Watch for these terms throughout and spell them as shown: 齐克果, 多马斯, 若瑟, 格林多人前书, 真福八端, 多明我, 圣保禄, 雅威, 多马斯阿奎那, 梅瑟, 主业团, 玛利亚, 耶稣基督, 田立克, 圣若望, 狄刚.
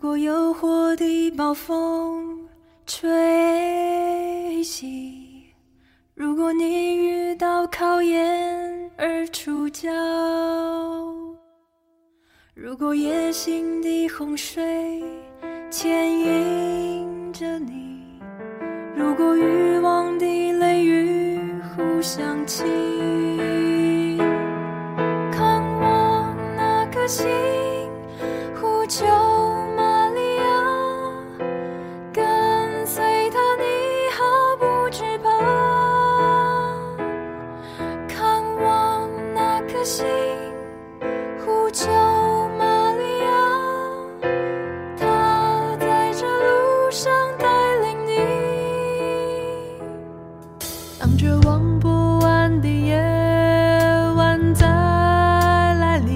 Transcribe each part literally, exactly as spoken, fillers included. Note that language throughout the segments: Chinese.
过诱惑的暴风吹袭，如果你遇到考验而出脚，如果野性的洪水牵引着你，如果欲望的雷雨忽相起，看我那颗心呼求玛利亚，跟随他你毫不惧怕，看我那颗心呼求玛利亚，他在这路上带领你，当绝望不完的夜晚再来临，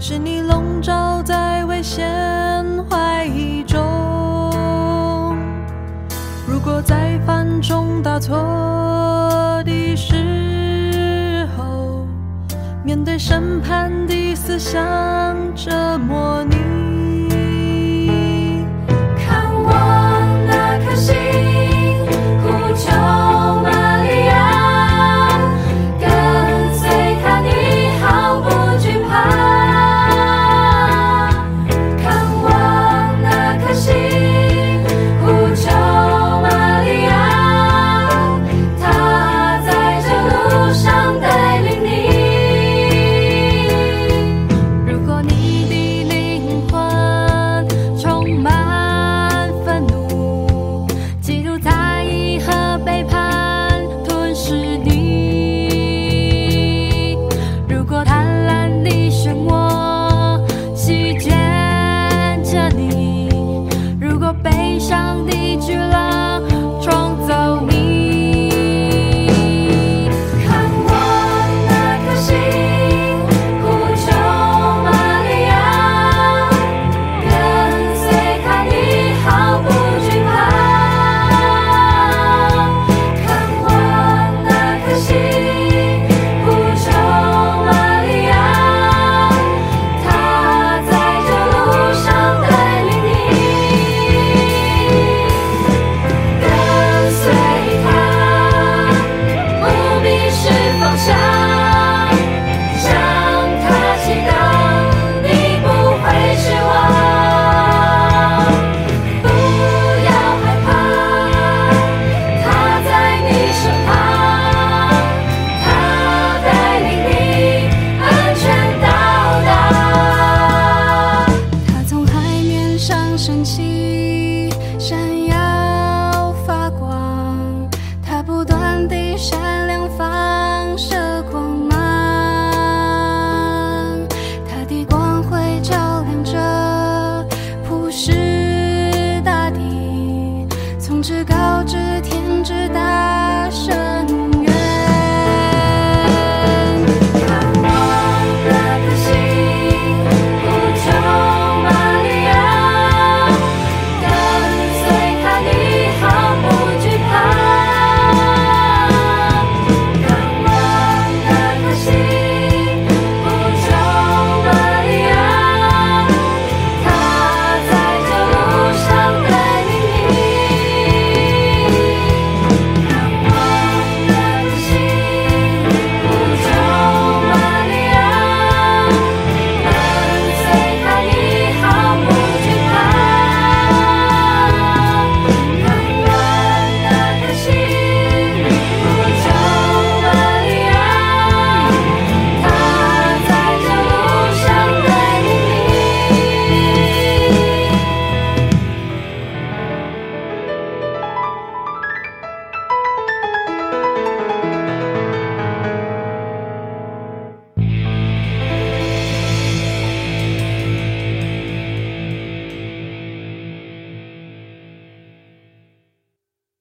是你笼罩在危险怀疑中，如果在犯重大错的时候，面对审判的思想折磨你，看我那颗心呼求玛利亚，跟随他你毫不惧怕，看我那颗心呼求玛利亚，他在这路上带领你，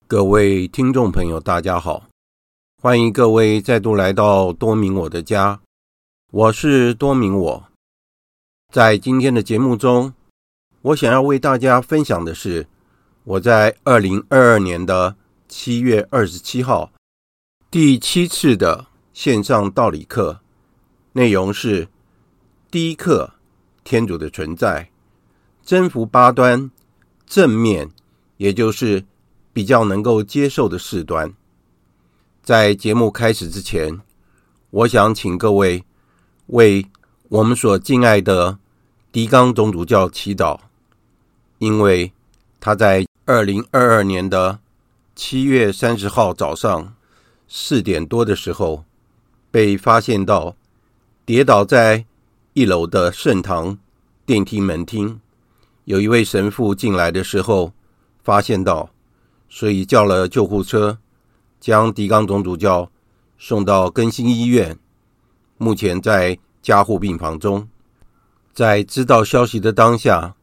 各位听众朋友大家好，欢迎各位再度来到多明我的家，我是多明我。在今天的节目中，我想要为大家分享的是我在二零二二年的七月二十七号第七次的线上道理课，内容是第一课天主的存在，征服八端，正面也就是比较能够接受的四端。在节目开始之前，我想请各位为我们所敬爱的狄刚总主教祈祷，因为他在二零二二年的七月三十号早上四点多的时候被发现到跌倒在一楼的圣堂电梯门厅，有一位神父进来的时候发现到，所以叫了救护车，将狄刚总主教送到更新医院，目前在加护病房中。在知道消息的当下，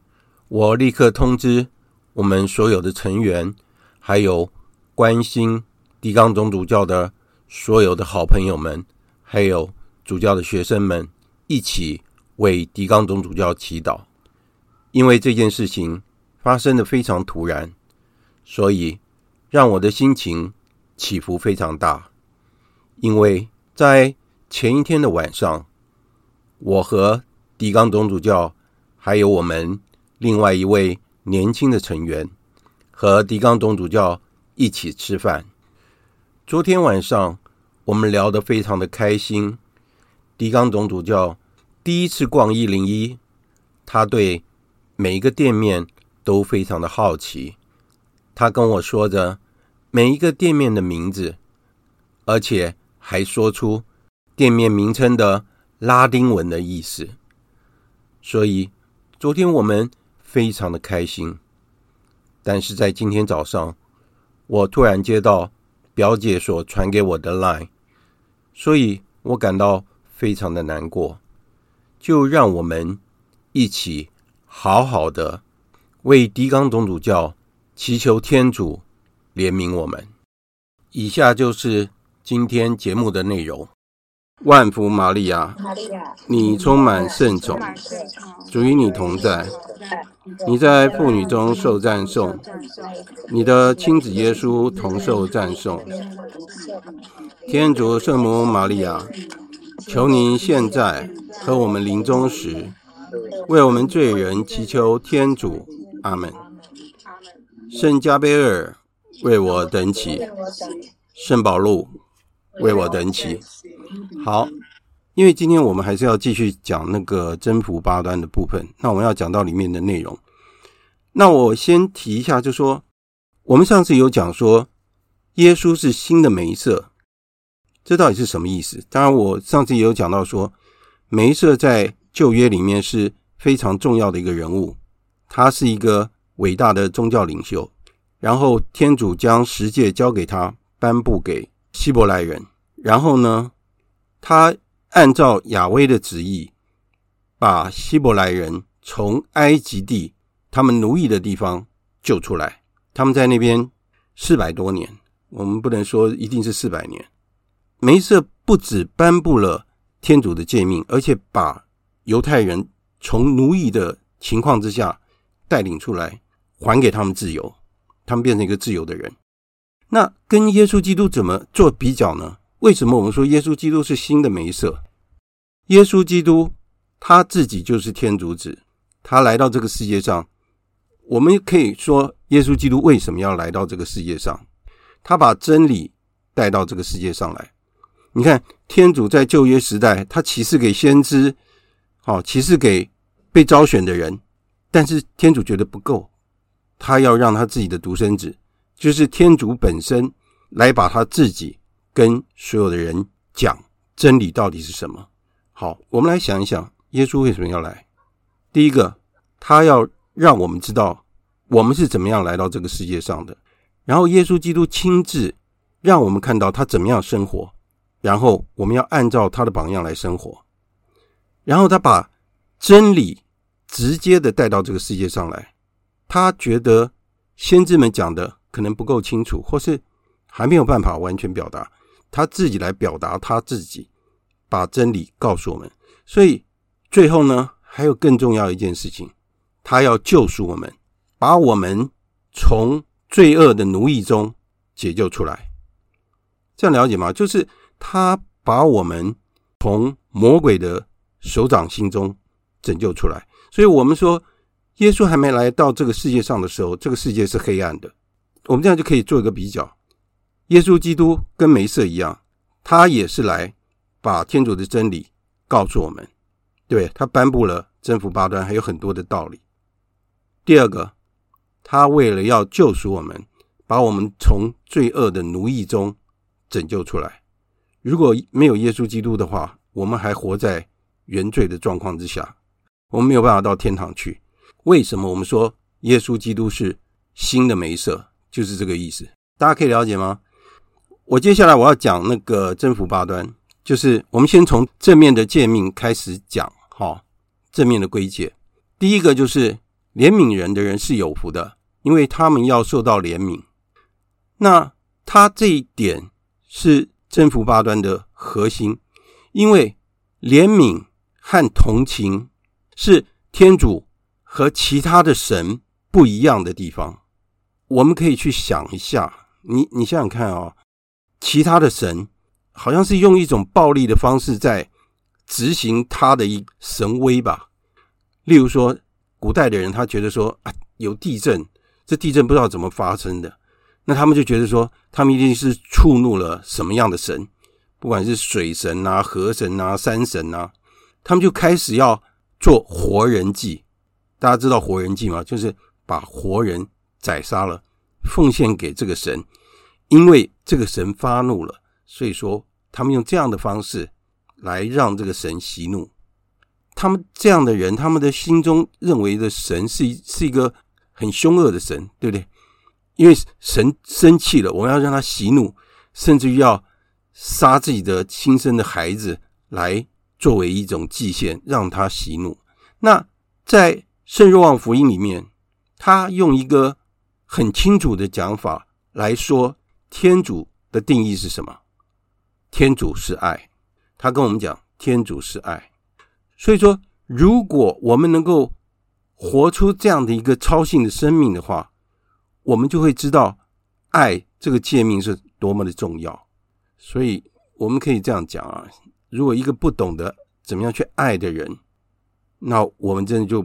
我立刻通知我们所有的成员，还有关心狄刚总主教的所有的好朋友们，还有主教的学生们，一起为狄刚总主教祈祷。因为这件事情发生得非常突然，所以让我的心情起伏非常大。因为在前一天的晚上，我和狄刚总主教还有我们另外一位年轻的成员和狄刚总主教一起吃饭。昨天晚上我们聊得非常的开心，狄刚总主教第一次逛一零一，他对每一个店面都非常的好奇，他跟我说着每一个店面的名字，而且还说出店面名称的拉丁文的意思。所以昨天我们非常的开心，但是在今天早上，我突然接到表姐所传给我的 LINE， 所以我感到非常的难过。就让我们一起好好的为狄刚总主教祈求天主怜悯我们。以下就是今天节目的内容。万福玛利亚，你充满圣宠，主与你同在，你在妇女中受赞颂，你的亲子耶稣同受赞颂。天主圣母玛利亚，求您现在和我们临终时为我们罪人祈求天主。阿们。圣加贝尔，为我等起。圣保禄，为我等起。好，因为今天我们还是要继续讲那个征服八端的部分，那我们要讲到里面的内容。那我先提一下，就说我们上次有讲说耶稣是新的梅瑟，这到底是什么意思？当然我上次也有讲到说梅瑟在旧约里面是非常重要的一个人物，他是一个伟大的宗教领袖，然后天主将十诫交给他，颁布给希伯来人，然后呢他按照雅威的旨意把希伯来人从埃及地他们奴役的地方救出来，他们在那边四百多年，我们不能说一定是四百年。梅瑟不只颁布了天主的诫命，而且把犹太人从奴役的情况之下带领出来，还给他们自由，他们变成一个自由的人。那跟耶稣基督怎么做比较呢？为什么我们说耶稣基督是新的梅瑟？耶稣基督他自己就是天主子，他来到这个世界上，我们可以说耶稣基督为什么要来到这个世界上？他把真理带到这个世界上来。你看天主在旧约时代，他启示给先知，哦，启示给被招选的人，但是天主觉得不够，他要让他自己的独生子，就是天主本身来把他自己跟所有的人讲真理到底是什么。好，我们来想一想耶稣为什么要来。第一个，他要让我们知道我们是怎么样来到这个世界上的，然后耶稣基督亲自让我们看到他怎么样生活，然后我们要按照他的榜样来生活，然后他把真理直接的带到这个世界上来。他觉得先知们讲的可能不够清楚，或是还没有办法完全表达，他自己来表达他自己，把真理告诉我们。所以最后呢，还有更重要一件事情，他要救赎我们，把我们从罪恶的奴役中解救出来。这样了解吗？就是他把我们从魔鬼的手掌心中拯救出来。所以我们说耶稣还没来到这个世界上的时候，这个世界是黑暗的。我们这样就可以做一个比较，耶稣基督跟梅瑟一样，他也是来把天主的真理告诉我们，对，他颁布了征服八端，还有很多的道理。第二个，他为了要救赎我们，把我们从罪恶的奴役中拯救出来。如果没有耶稣基督的话，我们还活在原罪的状况之下，我们没有办法到天堂去。为什么我们说耶稣基督是新的梅瑟，就是这个意思，大家可以了解吗？我接下来我要讲那个征服八端，就是我们先从正面的诫命开始讲、哦、正面的归结。第一个就是怜悯人的人是有福的，因为他们要受到怜悯。那他这一点是征服八端的核心，因为怜悯和同情是天主和其他的神不一样的地方。我们可以去想一下，你你想想看哦，其他的神好像是用一种暴力的方式在执行他的一神威吧。例如说古代的人他觉得说、啊、有地震，这地震不知道怎么发生的，那他们就觉得说他们一定是触怒了什么样的神，不管是水神啊、河神啊、山神啊，他们就开始要做活人祭。大家知道活人祭吗？就是把活人宰杀了奉献给这个神，因为这个神发怒了，所以说他们用这样的方式来让这个神息怒。他们这样的人，他们的心中认为的神是是一个很凶恶的神，对不对？因为神生气了，我们要让他息怒，甚至于要杀自己的亲生的孩子来作为一种祭献，让他息怒。那在圣若望福音里面，他用一个很清楚的讲法来说天主的定义是什么？天主是爱。他跟我们讲天主是爱。所以说如果我们能够活出这样的一个超性的生命的话，我们就会知道爱这个诫命是多么的重要。所以我们可以这样讲啊，如果一个不懂得怎么样去爱的人，那我们真的就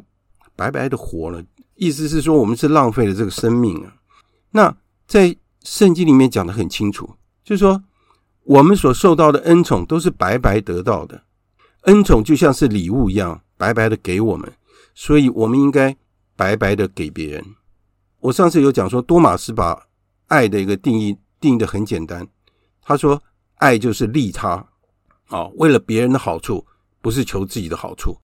白白的活了，意思是说我们是浪费了这个生命啊。那在圣经里面讲得很清楚，就是说我们所受到的恩宠都是白白得到的，恩宠就像是礼物一样白白的给我们，所以我们应该白白的给别人。我上次有讲说多马斯把爱的一个定义定义得很简单，他说爱就是利他、哦、为了别人的好处，不是求自己的好处。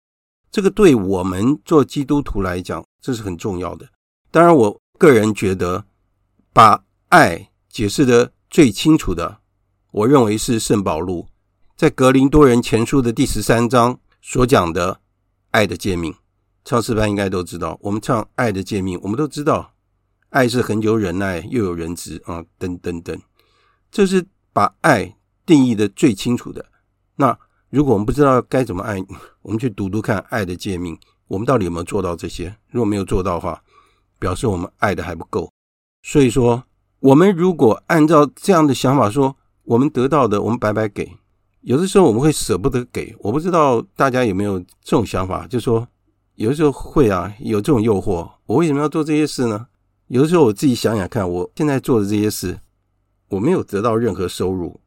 这个对我们做基督徒来讲，这是很重要的。当然我个人觉得把爱解释的最清楚的，我认为是圣保禄在格林多人前书的第十三章所讲的爱的诫命。唱诗班应该都知道，我们唱爱的诫命，我们都知道爱是恒久忍耐又有仁慈啊，等等等，这是把爱定义的最清楚的。那如果我们不知道该怎么爱，我们去读读看爱的诫命，我们到底有没有做到这些？如果没有做到的话，表示我们爱的还不够。所以说我们如果按照这样的想法说我们得到的我们白白给，有的时候我们会舍不得给。我不知道大家有没有这种想法，就说有的时候会啊，有这种诱惑，我为什么要做这些事呢？有的时候我自己想想看，我现在做的这些事我没有得到任何收入，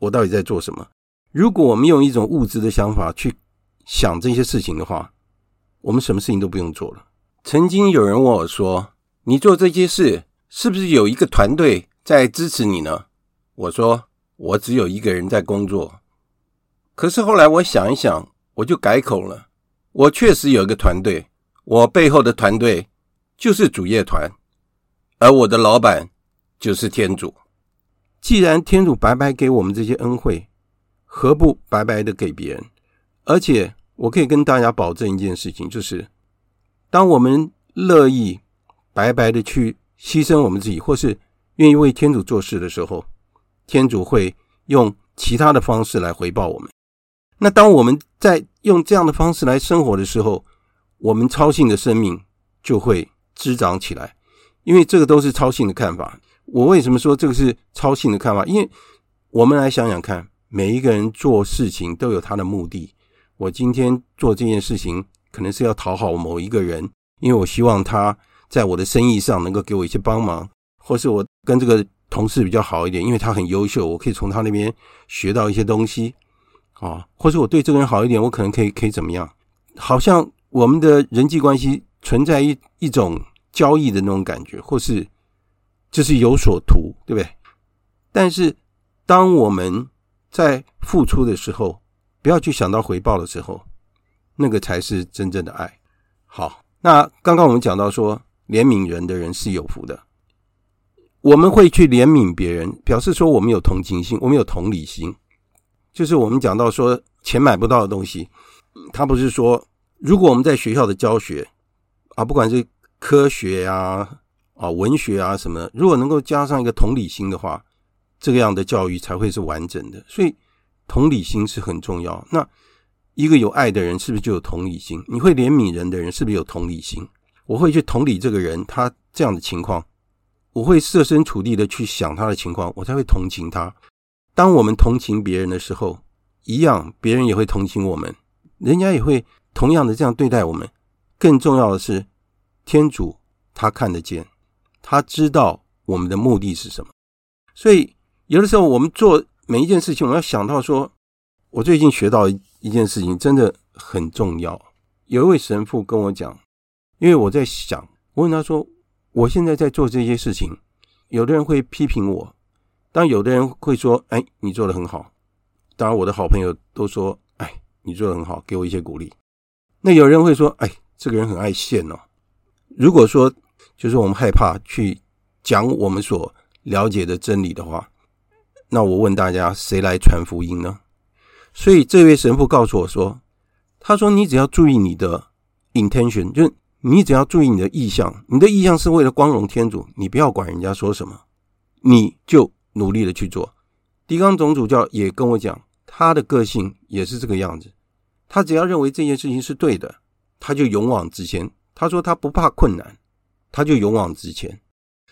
我到底在做什么？如果我们用一种物质的想法去想这些事情的话，我们什么事情都不用做了。曾经有人问我说，你做这些事是不是有一个团队在支持你呢？我说我只有一个人在工作。可是后来我想一想，我就改口了，我确实有一个团队，我背后的团队就是主业团，而我的老板就是天主。既然天主白白给我们这些恩惠，何不白白的给别人？而且我可以跟大家保证一件事情，就是当我们乐意白白的去牺牲我们自己，或是愿意为天主做事的时候，天主会用其他的方式来回报我们。那当我们在用这样的方式来生活的时候，我们超性的生命就会滋长起来。因为这个都是超性的看法。我为什么说这个是超性的看法？因为我们来想想看，每一个人做事情都有他的目的。我今天做这件事情可能是要讨好某一个人，因为我希望他在我的生意上能够给我一些帮忙，或是我跟这个同事比较好一点，因为他很优秀，我可以从他那边学到一些东西啊，或是我对这个人好一点，我可能可以可以怎么样。好像我们的人际关系存在一一种交易的那种感觉，或是就是有所图，对不对？但是当我们在付出的时候，不要去想到回报的时候，那个才是真正的爱。好，那刚刚我们讲到说怜悯人的人是有福的，我们会去怜悯别人，表示说我们有同情心，我们有同理心。就是我们讲到说钱买不到的东西，他不是说如果我们在学校的教学啊，不管是科学啊、啊文学啊什么，如果能够加上一个同理心的话，这样的教育才会是完整的。所以同理心是很重要。那一个有爱的人是不是就有同理心？你会怜悯人的人是不是有同理心？我会去同理这个人，他这样的情况，我会设身处地的去想他的情况，我才会同情他。当我们同情别人的时候，一样别人也会同情我们，人家也会同样的这样对待我们。更重要的是，天主他看得见，他知道我们的目的是什么。所以有的时候我们做每一件事情，我要想到说，我最近学到一件事情真的很重要。有一位神父跟我讲，因为我在想，我问他说，我现在在做这些事情，有的人会批评我，当有的人会说，哎，你做得很好。当然我的好朋友都说，哎，你做得很好，给我一些鼓励。那有人会说，哎，这个人很爱现哦。如果说就是我们害怕去讲我们所了解的真理的话，那我问大家，谁来传福音呢？所以这位神父告诉我说，他说你只要注意你的 intention， 就是你只要注意你的意向，你的意向是为了光荣天主，你不要管人家说什么，你就努力的去做。狄刚总主教也跟我讲，他的个性也是这个样子，他只要认为这件事情是对的，他就勇往直前。他说他不怕困难，他就勇往直前。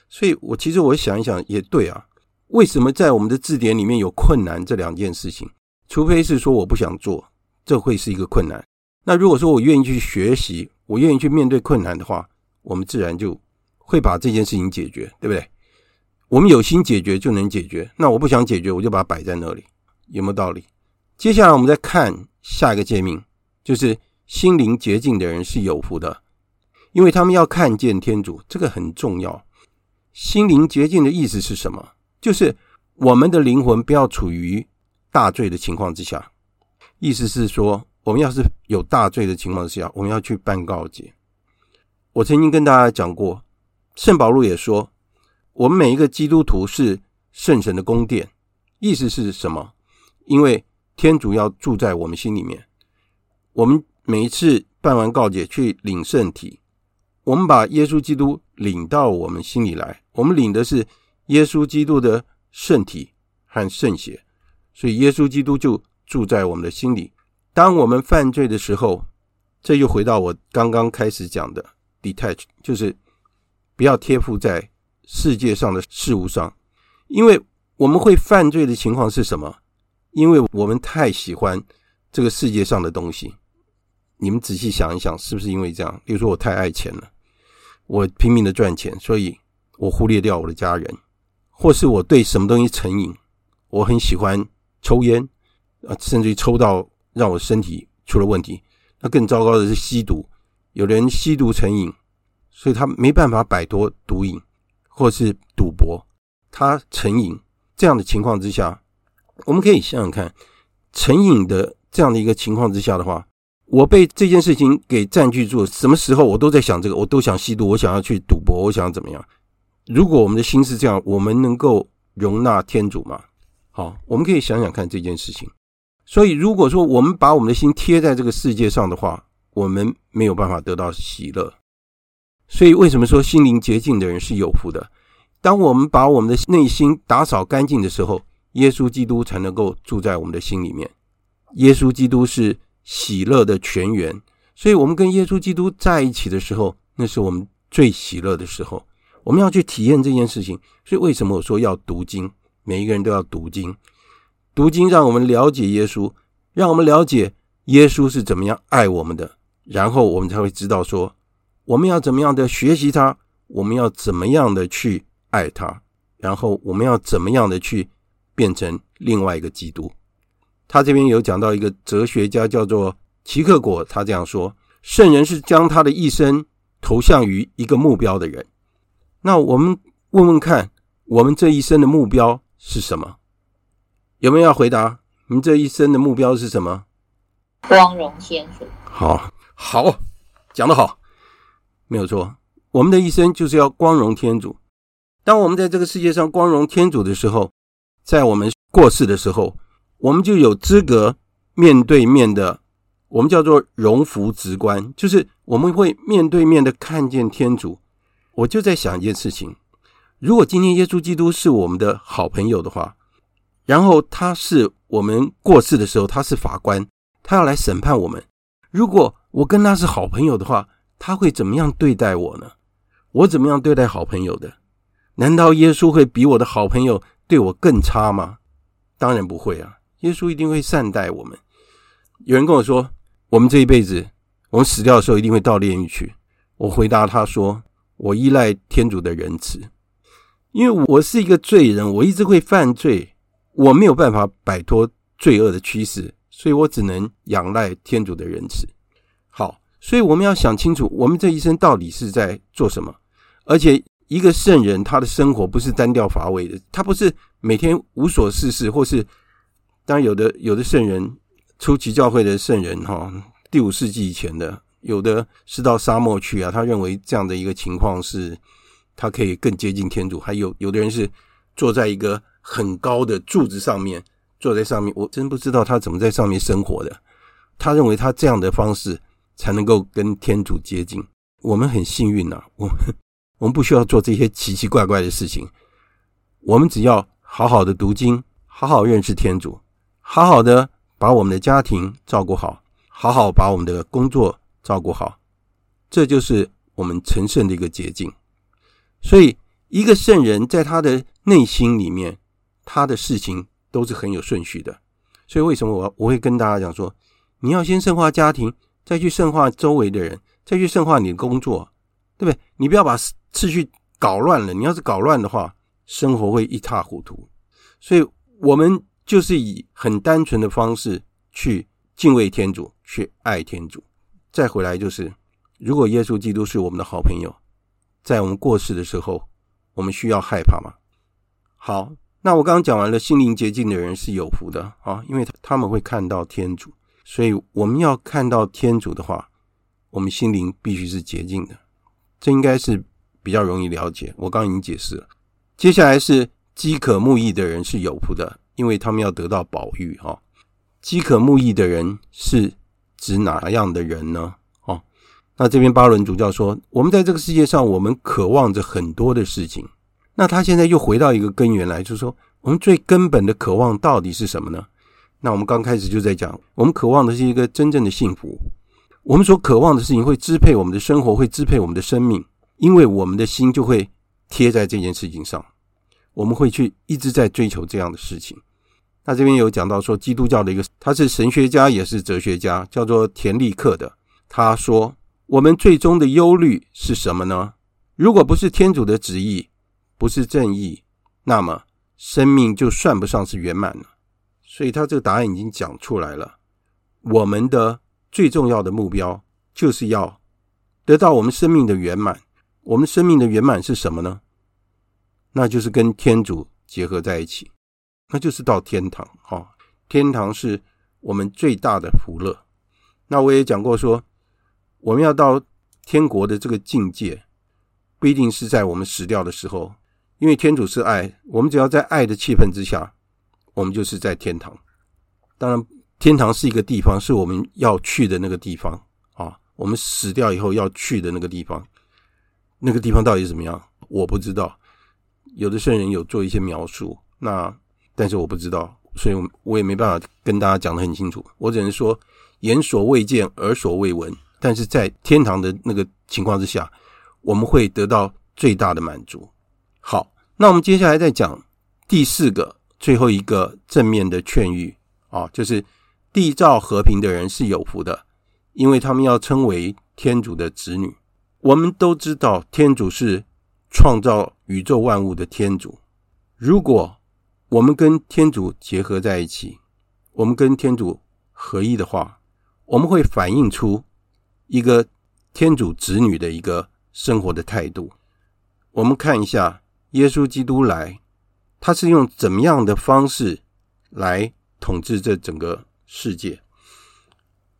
所以我其实我想一想也对啊，为什么在我们的字典里面有困难这两件事情？除非是说我不想做，这会是一个困难。那如果说我愿意去学习，我愿意去面对困难的话，我们自然就会把这件事情解决，对不对？我们有心解决就能解决，那我不想解决，我就把它摆在那里，有没有道理？接下来我们再看下一个诫命，就是心灵洁净的人是有福的，因为他们要看见天主，这个很重要。心灵洁净的意思是什么？就是我们的灵魂不要处于大罪的情况之下，意思是说我们要是有大罪的情况之下，我们要去办告解。我曾经跟大家讲过，圣保禄也说我们每一个基督徒是圣神的宫殿。意思是什么？因为天主要住在我们心里面，我们每一次办完告解去领圣体，我们把耶稣基督领到我们心里来，我们领的是耶稣基督的圣体和圣血，所以耶稣基督就住在我们的心里。当我们犯罪的时候，这又回到我刚刚开始讲的 detach， 就是不要贴附在世界上的事物上。因为我们会犯罪的情况是什么？因为我们太喜欢这个世界上的东西。你们仔细想一想，是不是因为这样？例如说我太爱钱了，我拼命的赚钱，所以我忽略掉我的家人，或是我对什么东西成瘾，我很喜欢抽烟、啊、甚至于抽到让我身体出了问题。那更糟糕的是吸毒，有人吸毒成瘾，所以他没办法摆脱毒瘾，或是赌博，他成瘾。这样的情况之下，我们可以想想看，成瘾的这样的一个情况之下的话，我被这件事情给占据住，什么时候我都在想这个，我都想吸毒，我想要去赌博，我想要怎么样。如果我们的心是这样，我们能够容纳天主吗？好，我们可以想想看这件事情。所以如果说我们把我们的心贴在这个世界上的话，我们没有办法得到喜乐。所以为什么说心灵洁净的人是有福的？当我们把我们的内心打扫干净的时候，耶稣基督才能够住在我们的心里面。耶稣基督是喜乐的泉源，所以我们跟耶稣基督在一起的时候，那是我们最喜乐的时候，我们要去体验这件事情。所以为什么我说要读经，每一个人都要读经。读经让我们了解耶稣，让我们了解耶稣是怎么样爱我们的，然后我们才会知道说我们要怎么样的学习它，我们要怎么样的去爱它，然后我们要怎么样的去变成另外一个基督。他这边有讲到一个哲学家叫做齐克果，他这样说，圣人是将他的一生投向于一个目标的人。那我们问问看，我们这一生的目标是什么？有没有要回答你这一生的目标是什么？光荣先生。好好，讲得好，没有错，我们的一生就是要光荣天主。当我们在这个世界上光荣天主的时候，在我们过世的时候，我们就有资格面对面的，我们叫做荣福直观，就是我们会面对面的看见天主。我就在想一件事情，如果今天耶稣基督是我们的好朋友的话，然后他是我们过世的时候，他是法官，他要来审判我们，如果我跟他是好朋友的话，他会怎么样对待我呢？我怎么样对待好朋友的？难道耶稣会比我的好朋友对我更差吗？当然不会啊，耶稣一定会善待我们。有人跟我说，我们这一辈子，我们死掉的时候一定会到炼狱去。我回答他说，我依赖天主的仁慈，因为我是一个罪人，我一直会犯罪，我没有办法摆脱罪恶的趋势，所以我只能仰赖天主的仁慈。好，所以我们要想清楚，我们这一生到底是在做什么。而且一个圣人，他的生活不是单调乏味的，他不是每天无所事事，或是当然有的有的圣人，初期教会的圣人齁，第五世纪以前的，有的是到沙漠去啊，他认为这样的一个情况是他可以更接近天主。还有有的人是坐在一个很高的柱子上面，坐在上面，我真不知道他怎么在上面生活的，他认为他这样的方式才能够跟天主接近。我们很幸运啊，我们我们不需要做这些奇奇怪怪的事情，我们只要好好的读经，好好认识天主，好好的把我们的家庭照顾好，好好把我们的工作照顾好，这就是我们成圣的一个捷径。所以一个圣人在他的内心里面，他的事情都是很有顺序的。所以为什么我我会跟大家讲说，你要先圣化家庭，再去圣化周围的人，再去圣化你的工作，对不对？你不要把次序搞乱了，你要是搞乱的话，生活会一塌糊涂。所以我们就是以很单纯的方式去敬畏天主，去爱天主。再回来就是，如果耶稣基督是我们的好朋友，在我们过世的时候，我们需要害怕吗？好，那我刚刚讲完了，心灵洁净的人是有福的啊，因为他们会看到天主。所以我们要看到天主的话，我们心灵必须是洁净的，这应该是比较容易了解，我刚刚已经解释了。接下来是饥渴慕义的人是有福的，因为他们要得到保育、哦、饥渴慕义的人是指哪样的人呢、哦、那这边巴伦主教说，我们在这个世界上，我们渴望着很多的事情，那他现在又回到一个根源来，就是说我们最根本的渴望到底是什么呢？那我们刚开始就在讲，我们渴望的是一个真正的幸福，我们所渴望的事情会支配我们的生活，会支配我们的生命，因为我们的心就会贴在这件事情上，我们会去一直在追求这样的事情。那这边有讲到说，基督教的一个，他是神学家也是哲学家，叫做田立克的，他说，我们最终的忧虑是什么呢？如果不是天主的旨意，不是正义，那么生命就算不上是圆满了。所以他这个答案已经讲出来了，我们的最重要的目标就是要得到我们生命的圆满。我们生命的圆满是什么呢？那就是跟天主结合在一起，那就是到天堂、哦、天堂是我们最大的福乐。那我也讲过说，我们要到天国的这个境界，不一定是在我们死掉的时候，因为天主是爱，我们只要在爱的气氛之下，我们就是在天堂。当然天堂是一个地方，是我们要去的那个地方、啊、我们死掉以后要去的那个地方，那个地方到底怎么样我不知道，有的圣人有做一些描述，那但是我不知道，所以我也没办法跟大家讲得很清楚，我只能说眼所未见耳所未闻，但是在天堂的那个情况之下，我们会得到最大的满足。好，那我们接下来再讲第四个最后一个正面的劝谕、啊、就是缔造和平的人是有福的，因为他们要称为天主的子女。我们都知道天主是创造宇宙万物的天主，如果我们跟天主结合在一起，我们跟天主合一的话，我们会反映出一个天主子女的一个生活的态度。我们看一下耶稣基督来，他是用怎么样的方式来统治这整个世界？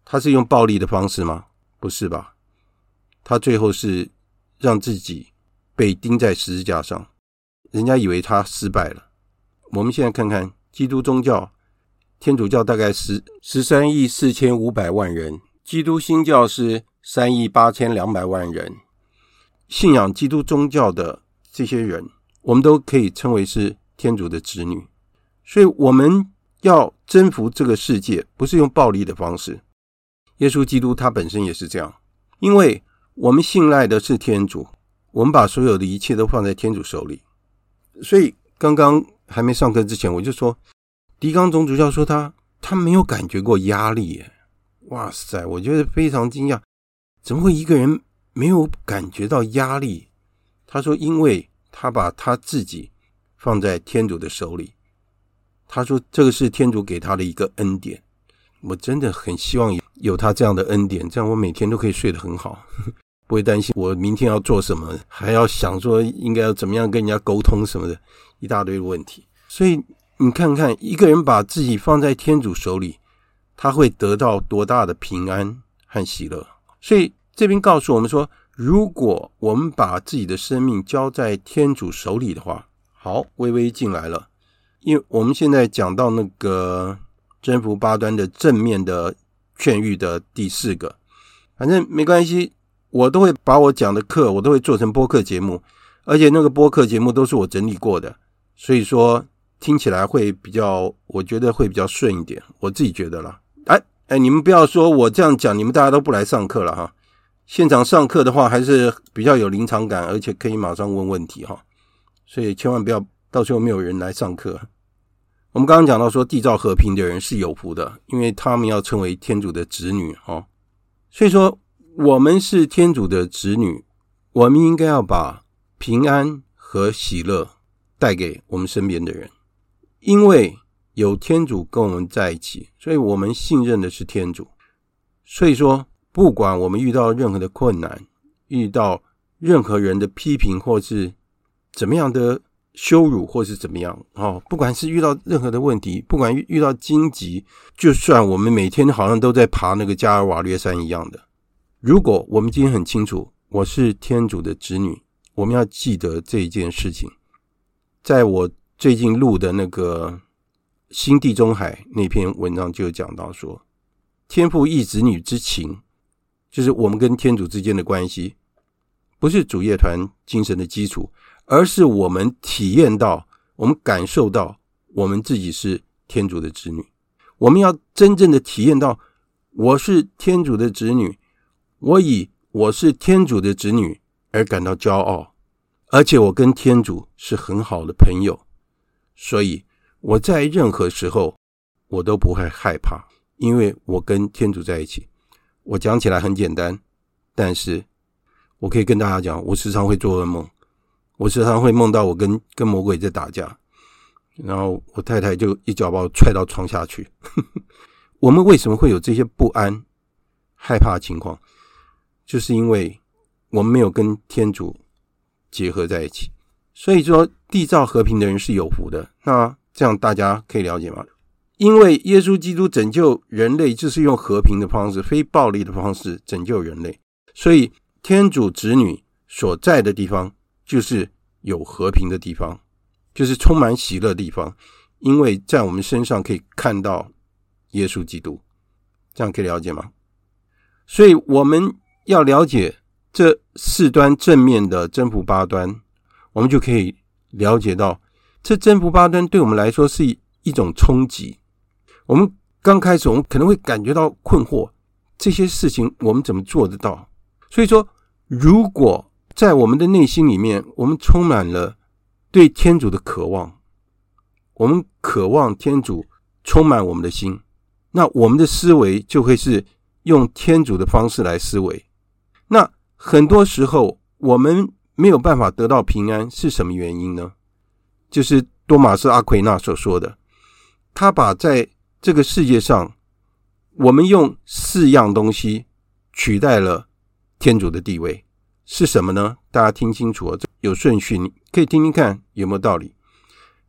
他是用暴力的方式吗？不是吧，他最后是让自己被钉在十字架上，人家以为他失败了。我们现在看看基督宗教，天主教大概是十三亿四千五百万人，基督新教是三亿八千两百万人。信仰基督宗教的这些人，我们都可以称为是天主的子女。所以我们要征服这个世界，不是用暴力的方式。耶稣基督他本身也是这样，因为我们信赖的是天主，我们把所有的一切都放在天主手里。所以刚刚还没上课之前，我就说狄刚总主教说他他没有感觉过压力耶。哇塞，我觉得非常惊讶，怎么会一个人没有感觉到压力？他说因为他把他自己放在天主的手里，他说这个是天主给他的一个恩典。我真的很希望有他这样的恩典，这样我每天都可以睡得很好，不会担心我明天要做什么，还要想说应该要怎么样跟人家沟通什么的一大堆的问题。所以你看看，一个人把自己放在天主手里，他会得到多大的平安和喜乐。所以这边告诉我们说，如果我们把自己的生命交在天主手里的话。好，微微进来了，因为我们现在讲到那个征服八端的正面的劝谕的第四个，反正没关系，我都会把我讲的课我都会做成播客节目，而且那个播客节目都是我整理过的，所以说听起来会比较，我觉得会比较顺一点，我自己觉得啦。哎哎，你们不要说我这样讲你们大家都不来上课了哈，现场上课的话还是比较有临场感，而且可以马上问问题哈，所以千万不要到时候没有人来上课。我们刚刚讲到说，缔造和平的人是有福的，因为他们要成为天主的子女哈。所以说我们是天主的子女，我们应该要把平安和喜乐带给我们身边的人，因为有天主跟我们在一起，所以我们信任的是天主。所以说不管我们遇到任何的困难，遇到任何人的批评或是怎么样的羞辱或是怎么样、哦、不管是遇到任何的问题，不管遇到荆棘，就算我们每天好像都在爬那个加尔瓦略山一样的，如果我们今天很清楚我是天主的子女，我们要记得这一件事情。在我最近录的那个新地中海那篇文章就讲到说，天父一子女之情，就是我们跟天主之间的关系，不是主业团精神的基础，而是我们体验到，我们感受到我们自己是天主的子女。我们要真正的体验到我是天主的子女，我以我是天主的子女而感到骄傲，而且我跟天主是很好的朋友，所以我在任何时候我都不会害怕，因为我跟天主在一起。我讲起来很简单，但是我可以跟大家讲，我时常会做噩梦，我时常会梦到我跟跟魔鬼在打架，然后我太太就一脚把我踹到床下去我们为什么会有这些不安害怕的情况，就是因为我们没有跟天主结合在一起。所以说缔造和平的人是有福的，那这样大家可以了解吗？因为耶稣基督拯救人类就是用和平的方式，非暴力的方式拯救人类，所以天主子女所在的地方就是有和平的地方，就是充满喜乐的地方，因为在我们身上可以看到耶稣基督，这样可以了解吗？所以我们要了解这四端正面的征服八端，我们就可以了解到这征服八端对我们来说是一种冲击。我们刚开始我们可能会感觉到困惑，这些事情我们怎么做得到？所以说如果在我们的内心里面我们充满了对天主的渴望，我们渴望天主充满我们的心，那我们的思维就会是用天主的方式来思维，那很多时候我们没有办法得到平安是什么原因呢？就是多马斯阿奎那所说的，他把在这个世界上我们用四样东西取代了天主的地位。是什么呢？大家听清楚，有顺序，你可以听听看有没有道理。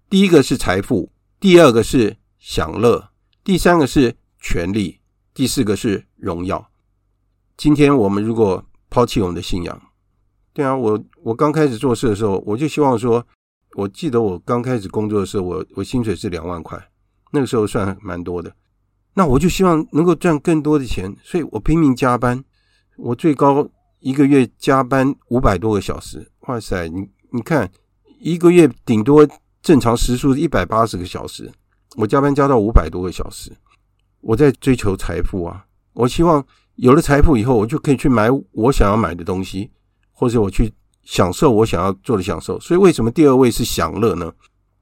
第一个是财富，第二个是享乐，第三个是权力，第四个是荣耀。今天我们如果抛弃我们的信仰，对啊，我我刚开始做事的时候，我就希望说，我记得我刚开始工作的时候，我我薪水是两万块，那个时候算蛮多的。那我就希望能够赚更多的钱，所以我拼命加班，我最高一个月加班五百多个小时，哇塞，你你看，一个月顶多正常时数是一百八十个小时，我加班加到五百多个小时，我在追求财富啊！我希望有了财富以后，我就可以去买我想要买的东西，或者我去享受我想要做的享受。所以为什么第二位是享乐呢？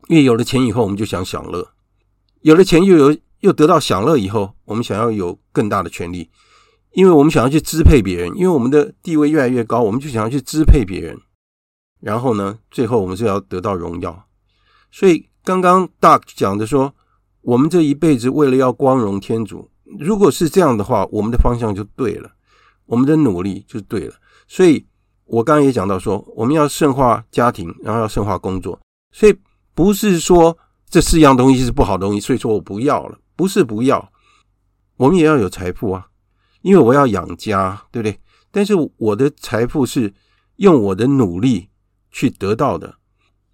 因为有了钱以后，我们就想享乐，有了钱又有。又得到享乐以后，我们想要有更大的权利，因为我们想要去支配别人，因为我们的地位越来越高，我们就想要去支配别人。然后呢，最后我们是要得到荣耀。所以刚刚 Doug 讲的说，我们这一辈子为了要光荣天主，如果是这样的话，我们的方向就对了，我们的努力就对了。所以我刚刚也讲到说，我们要圣化家庭，然后要圣化工作。所以不是说这四样东西是不好的东西，所以说我不要了，不是不要，我们也要有财富啊，因为我要养家，对不对？但是我的财富是用我的努力去得到的，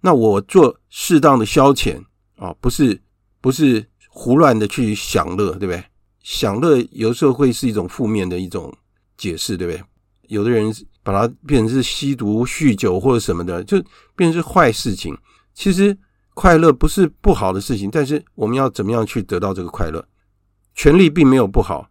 那我做适当的消遣啊，不是不是胡乱的去享乐，对不对？享乐有时候会是一种负面的一种解释，对不对？有的人把它变成是吸毒、酗酒或者什么的，就变成是坏事情。其实快乐不是不好的事情，但是我们要怎么样去得到这个快乐？权力并没有不好，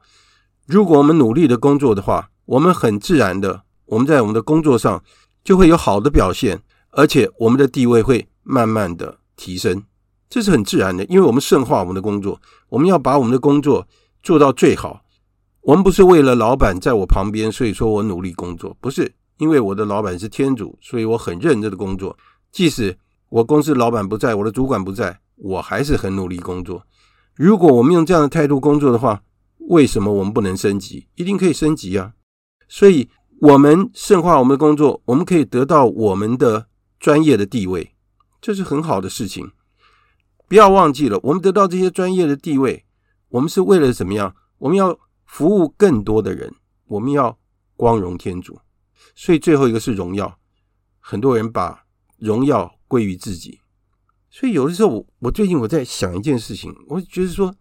如果我们努力的工作的话，我们很自然的，我们在我们的工作上就会有好的表现，而且我们的地位会慢慢的提升，这是很自然的，因为我们圣化我们的工作，我们要把我们的工作做到最好。我们不是为了老板在我旁边，所以说我努力工作，不是，因为我的老板是天主，所以我很认真的工作，即使我公司老板不在，我的主管不在，我还是很努力工作。如果我们用这样的态度工作的话，为什么我们不能升级？一定可以升级啊！所以我们圣化我们的工作，我们可以得到我们的专业的地位，这是很好的事情。不要忘记了，我们得到这些专业的地位，我们是为了怎么样？我们要服务更多的人，我们要光荣天主。所以最后一个是荣耀，很多人把荣耀归于自己。所以有的时候 我, 我最近我在想一件事情，我觉得说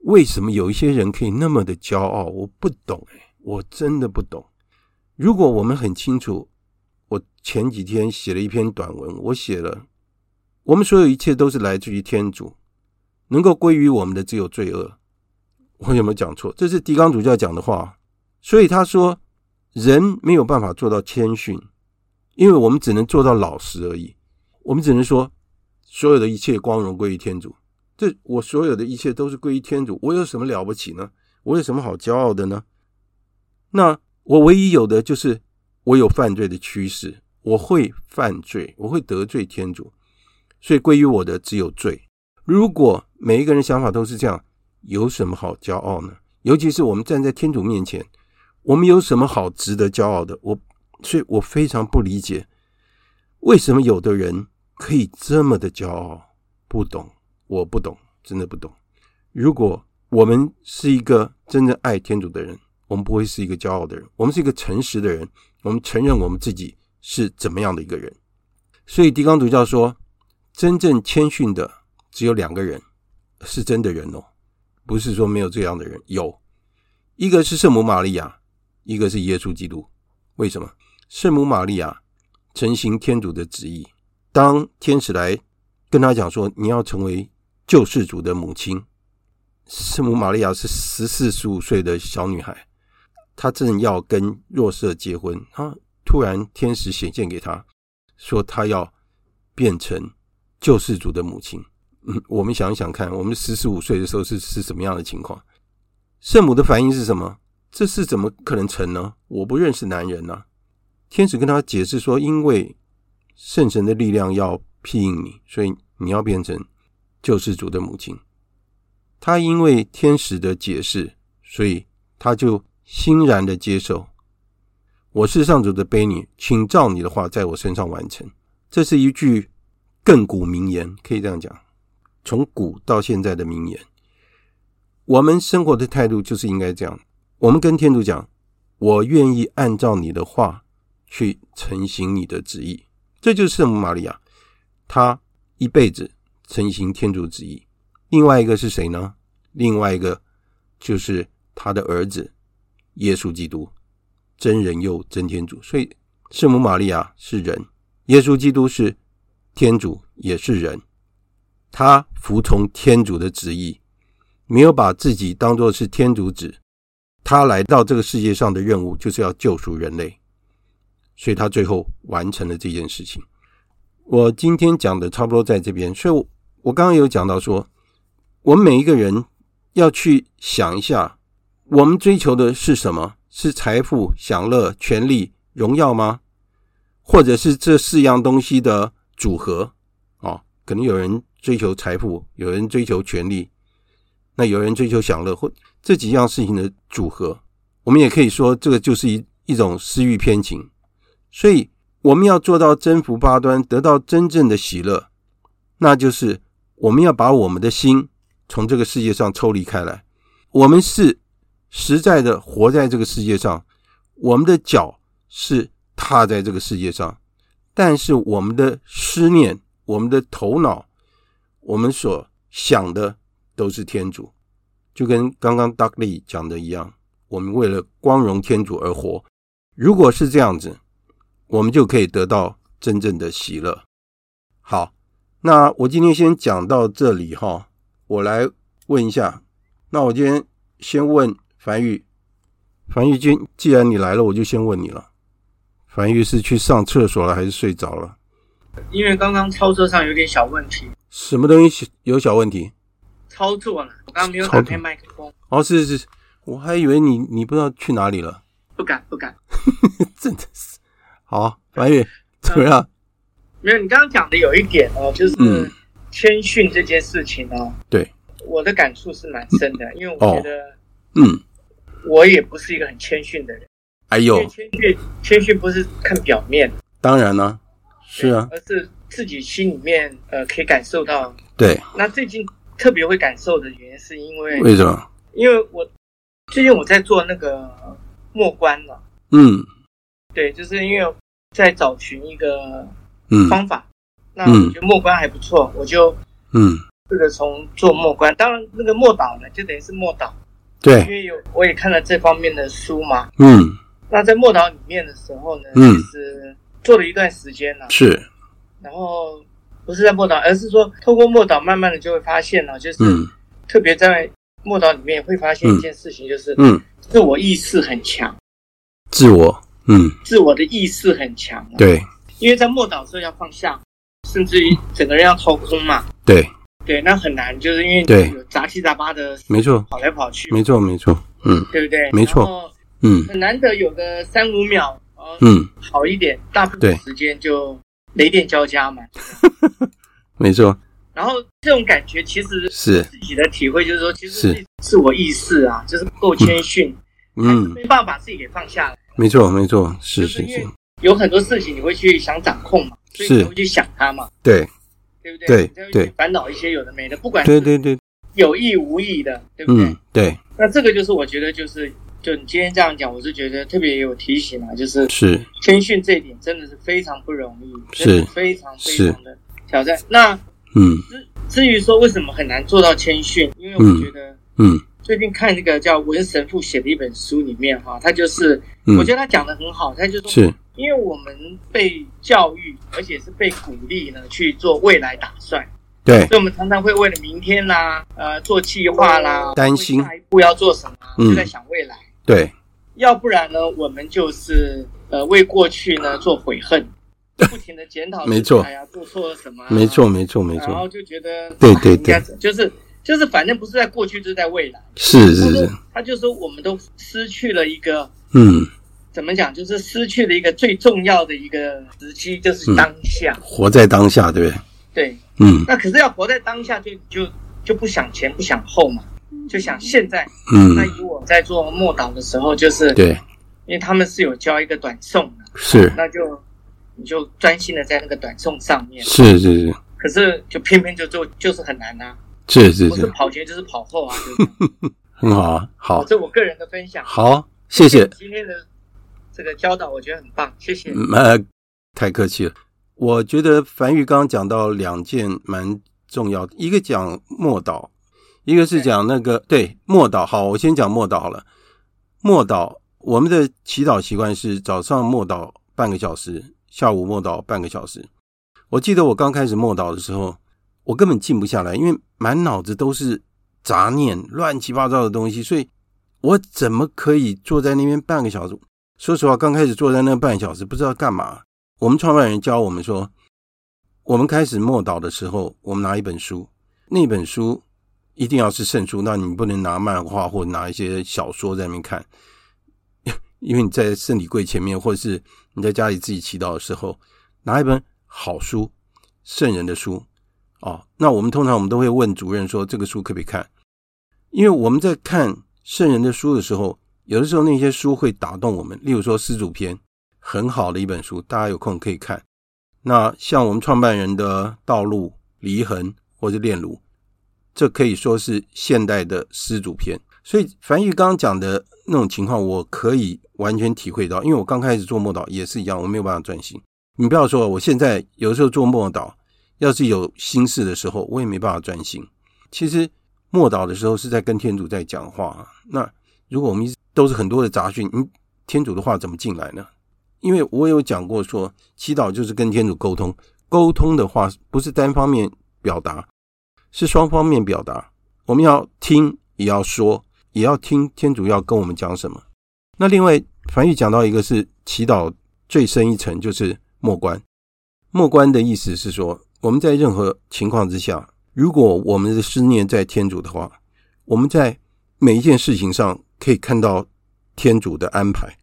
为什么有一些人可以那么的骄傲，我不懂、欸、我真的不懂。如果我们很清楚，我前几天写了一篇短文，我写了我们所有一切都是来自于天主，能够归于我们的只有罪恶。我有没有讲错？这是狄刚主教讲的话。所以他说人没有办法做到谦逊，因为我们只能做到老实而已，我们只能说所有的一切光荣归于天主，这我所有的一切都是归于天主，我有什么了不起呢？我有什么好骄傲的呢？那我唯一有的就是我有犯罪的趋势，我会犯罪，我会得罪天主，所以归于我的只有罪。如果每一个人想法都是这样，有什么好骄傲呢？尤其是我们站在天主面前，我们有什么好值得骄傲的？我所以我非常不理解为什么有的人可以这么的骄傲，不懂，我不懂，真的不懂。如果我们是一个真正爱天主的人，我们不会是一个骄傲的人，我们是一个诚实的人，我们承认我们自己是怎么样的一个人。所以狄刚主教说，真正谦逊的只有两个人，是真的人哦，不是说没有这样的人，有，一个是圣母玛利亚，一个是耶稣基督。为什么？圣母玛利亚承行天主的旨意，当天使来跟他讲说你要成为救世主的母亲，圣母玛利亚是十四、十五岁的小女孩，她正要跟若瑟结婚，她突然天使显现给她说她要变成救世主的母亲、嗯、我们想一想看，我们十四、十五岁的时候是是什么样的情况？圣母的反应是什么？这是怎么可能成呢？我不认识男人啊，天使跟他解释说，因为圣神的力量要庇应你，所以你要变成救世主的母亲。他因为天使的解释，所以他就欣然的接受。我是上主的婢女，请照你的话在我身上完成。这是一句亘古名言，可以这样讲，从古到现在的名言。我们生活的态度就是应该这样，我们跟天主讲，我愿意按照你的话去承行你的旨意。这就是圣母玛利亚，她一辈子承行天主旨意。另外一个是谁呢？另外一个就是他的儿子耶稣基督，真人又真天主。所以圣母玛利亚是人，耶稣基督是天主也是人，他服从天主的旨意，没有把自己当作是天主子。他来到这个世界上的任务就是要救赎人类，所以他最后完成了这件事情。我今天讲的差不多在这边。所以 我, 我刚刚有讲到说，我们每一个人要去想一下，我们追求的是什么？是财富、享乐、权力、荣耀吗？或者是这四样东西的组合、哦、可能有人追求财富，有人追求权力，那有人追求享乐，或这几样事情的组合。我们也可以说这个就是一一种私欲偏情。所以我们要做到征服八端，得到真正的喜乐，那就是我们要把我们的心从这个世界上抽离开来。我们是实在的活在这个世界上，我们的脚是踏在这个世界上，但是我们的思念，我们的头脑，我们所想的都是天主。就跟刚刚 Doug Lee 讲的一样，我们为了光荣天主而活。如果是这样子，我们就可以得到真正的喜乐。好，那我今天先讲到这里哈。我来问一下，那我今天先问樊玉，樊玉君，既然你来了，我就先问你了。樊玉是去上厕所了，还是睡着了？因为刚刚操作上有点小问题。什么东西有小问题？操作了，我刚刚没有打开麦克风。哦，是是是，我还以为你你不知道去哪里了。不敢不敢，真的是。好，樊玉怎么样？嗯、没有，你刚刚讲的有一点哦，就是。嗯，谦逊这件事情哦，对，我的感触是蛮深的，因为我觉得，哦、嗯，我也不是一个很谦逊的人。哎呦，谦逊，谦逊不是看表面，当然啦、啊，是啊，而是自己心里面呃可以感受到。对，那最近特别会感受的原因是因为为什么？因为我最近我在做那个默观了，嗯，对，就是因为我在找寻一个方法。嗯，那我觉得默观还不错，嗯、我就嗯，这个从做默观，当然那个默祷呢，就等于是默祷，对，因为有我也看了这方面的书嘛，嗯，那在默祷里面的时候呢，嗯，就是做了一段时间了、啊，是，然后不是在默祷，而是说透过默祷，慢慢的就会发现了、啊，就是、嗯、特别在默祷里面会发现一件事情，就是嗯，自我意识很强，自我嗯，自我的意识很强、啊，对，因为在默祷的时候要放下。甚至于整个人要掏空嘛，对对，那很难，就是因为有杂七杂八的，没错，跑来跑去，没错没错，嗯，对不对？没错，嗯，很难得有个三五秒，嗯，好一点，大部分时间就雷电交加嘛，没错。然后这种感觉其实是自己的体会，就是说，其实自我意识啊，就是不够谦逊，嗯，没办法把自己给放下来，没错没错，是是是。有很多事情你会去想掌控嘛，所以你会去想它嘛，对，对不对？对对，烦恼一些有的没的，不管对对对，有意无意的， 对, 对, 对, 对不对、嗯？对。那这个就是我觉得就是，就你今天这样讲，我是觉得特别有提醒啊，就是是谦逊这一点真的是非常不容易，是非常非常的挑战。那嗯，至于说为什么很难做到谦逊，因为我觉得嗯。嗯，最近看那个叫文神父写的一本书里面哈，他就是、嗯、我觉得他讲得很好，他就说是因为我们被教育，而且是被鼓励呢去做未来打算，对，所以我们常常会为了明天啦，呃，做计划啦，担心下一步要做什么、嗯，就在想未来，对，要不然呢，我们就是呃为过去呢做悔恨，不停的检讨，没错，哎呀，做错了什么、啊，没错没错没错，然后就觉得对对对，就是。就是反正不是在过去，就是在未来。是是是。他就说我们都失去了一个嗯怎么讲，就是失去了一个最重要的一个时期，就是当下、嗯、活在当下，对不对？对，嗯，那可是要活在当下就就就不想前不想后嘛，就想现在。嗯，那以我在做默祷的时候，就是对，因为他们是有教一个短诵的，是、啊、那就你就专心的在那个短诵上面，是是是，可是就偏偏就就就是很难啊，是是是，不是跑前就是跑后啊，对很好啊，好，这是我个人的分享。好，谢谢今天的这个教导，我觉得很棒，谢谢、嗯呃、太客气了。我觉得梵玉刚刚讲到两件蛮重要的，一个讲默祷，一个是讲那个 对, 对默祷。好，我先讲默祷好了。默祷，我们的祈祷习惯是早上默祷半个小时，下午默祷半个小时。我记得我刚开始默祷的时候，我根本静不下来，因为满脑子都是杂念，乱七八糟的东西，所以我怎么可以坐在那边半个小时？说实话，刚开始坐在那半个小时不知道干嘛。我们创办人教我们说，我们开始默祷的时候，我们拿一本书，那本书一定要是圣书，那你不能拿漫画或拿一些小说在那边看，因为你在圣礼柜前面，或者是你在家里自己祈祷的时候，拿一本好书，圣人的书哦，那我们通常我们都会问主任说这个书可不可以看，因为我们在看圣人的书的时候，有的时候那些书会打动我们，例如说《施主篇》，很好的一本书，大家有空可以看。那像我们创办人的道路、离痕或是炼炉，这可以说是现代的施主篇。所以梵玉刚刚讲的那种情况，我可以完全体会到，因为我刚开始做默祷也是一样，我没有办法专心。你不要说我现在有的时候做默祷，要是有心事的时候，我也没办法专心。其实默祷的时候是在跟天主在讲话，那如果我们都是很多的杂讯，嗯，天主的话怎么进来呢？因为我有讲过说，祈祷就是跟天主沟通，沟通的话不是单方面表达，是双方面表达，我们要听也要说，也要听天主要跟我们讲什么。那另外梵玉讲到一个是祈祷最深一层，就是默观。默观的意思是说，我们在任何情况之下，如果我们的思念在天主的话，我们在每一件事情上可以看到天主的安排。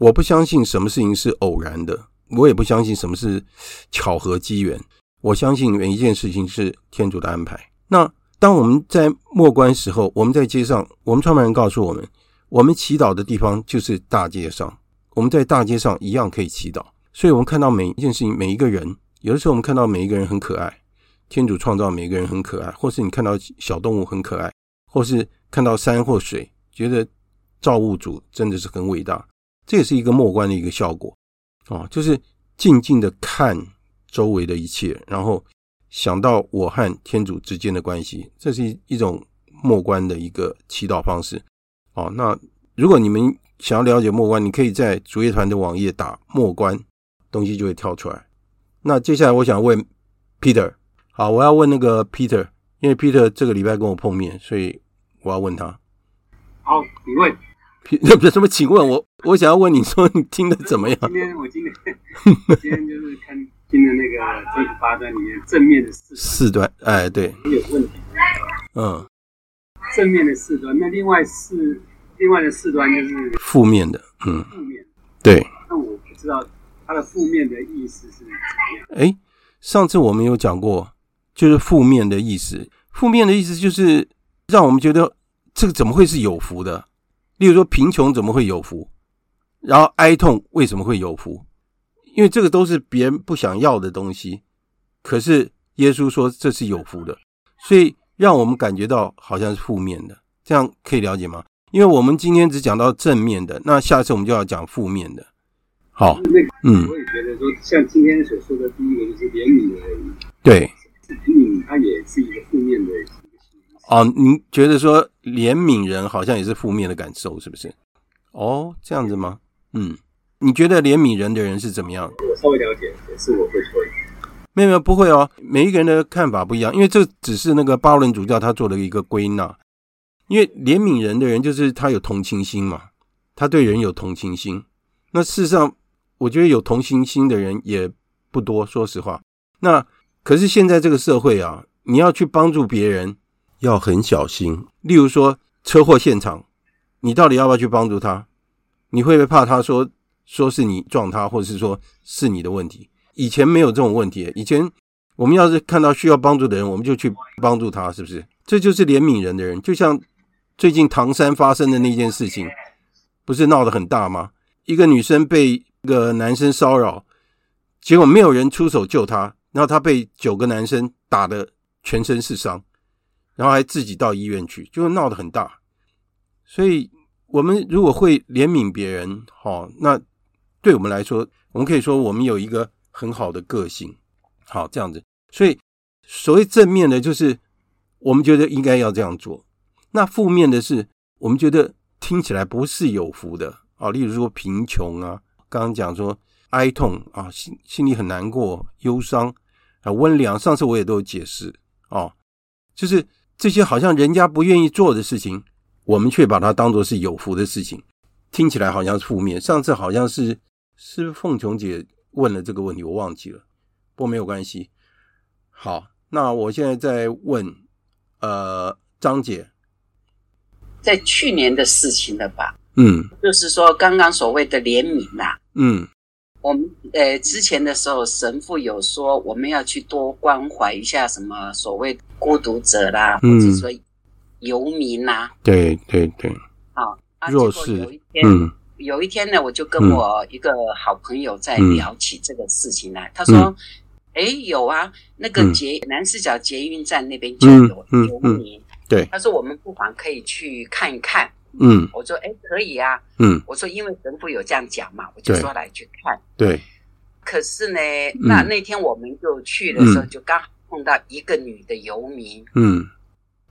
我不相信什么事情是偶然的，我也不相信什么是巧合机缘，我相信每一件事情是天主的安排。那当我们在默观时候，我们在街上，我们创办人告诉我们，我们祈祷的地方就是大街上，我们在大街上一样可以祈祷。所以我们看到每一件事情，每一个人，有的时候我们看到每一个人很可爱，天主创造每一个人很可爱，或是你看到小动物很可爱，或是看到山或水，觉得造物主真的是很伟大，这也是一个默观的一个效果、哦、就是静静的看周围的一切，然后想到我和天主之间的关系，这是一种默观的一个祈祷方式、哦、那如果你们想要了解默观，你可以在主业团的网页打默观，东西就会跳出来。那接下来我想问 Peter， 好，我要问那个 Peter， 因为 Peter 这个礼拜跟我碰面，所以我要问他。好，你问。什么？请问我，我想要问你说你听得怎么样？今天我今天今天就是看听的那个这个八段里面正面的四段，四段，哎，对，有问题。嗯，正面的四段，那另外四另外的四段就是负面的，嗯，负面，对。那我不知道它的负面的意思是怎么样？哎，上次我们有讲过，就是负面的意思。负面的意思就是让我们觉得这个怎么会是有福的？例如说，贫穷怎么会有福？然后哀痛为什么会有福？因为这个都是别人不想要的东西，可是耶稣说这是有福的，所以让我们感觉到好像是负面的。这样可以了解吗？因为我们今天只讲到正面的，那下次我们就要讲负面的。好，那个，嗯，我也觉得说，像今天所说的第一个就是怜悯而已。对，怜悯它也是一个负面的。哦，您觉得说怜悯人好像也是负面的感受，是不是？哦，这样子吗？嗯，你觉得怜悯人的人是怎么样？我稍微了解，也是我会说一下。没有，不会哦，每一个人的看法不一样，因为这只是那个巴伦主教他做了一个归纳。因为怜悯人的人就是他有同情心嘛，他对人有同情心。那事实上，我觉得有同情心的人也不多，说实话。那可是现在这个社会啊，你要去帮助别人要很小心。例如说车祸现场，你到底要不要去帮助他？你会不会怕他说说是你撞他，或者是说是你的问题？以前没有这种问题，以前我们要是看到需要帮助的人，我们就去帮助他，是不是？这就是怜悯人的人。就像最近唐山发生的那件事情，不是闹得很大吗？一个女生被一个男生骚扰，结果没有人出手救她，然后她被九个男生打得全身是伤，然后还自己到医院去，就闹得很大。所以我们如果会怜悯别人、哦、那对我们来说，我们可以说我们有一个很好的个性，好，这样子。所以所谓正面的就是我们觉得应该要这样做，那负面的是我们觉得听起来不是有福的、哦、例如说贫穷啊，刚刚讲说哀痛啊，心心里很难过，忧伤啊，温良，上次我也都有解释哦，就是这些好像人家不愿意做的事情，我们却把它当作是有福的事情，听起来好像是负面。上次好像是是凤琼姐问了这个问题，我忘记了，不过没有关系。好，那我现在再问呃张姐，在去年的事情了吧？嗯，就是说刚刚所谓的怜悯啦、啊，嗯。我们呃之前的时候，神父有说我们要去多关怀一下什么所谓孤独者啦，嗯、或者说游民啦、啊。对对对。好，啊、弱势。有一天、嗯，有一天呢，我就跟我一个好朋友在聊起这个事情来，嗯、他说：“哎、嗯，有啊，那个捷、嗯、南势角捷运站那边就有游民。嗯嗯嗯”对。他说我们不妨可以去看一看。嗯，我说哎，可以啊。嗯，我说因为神父有这样讲嘛，我就说来去看。对。可是呢，嗯、那那天我们就去的时候，就刚好碰到一个女的游民。嗯。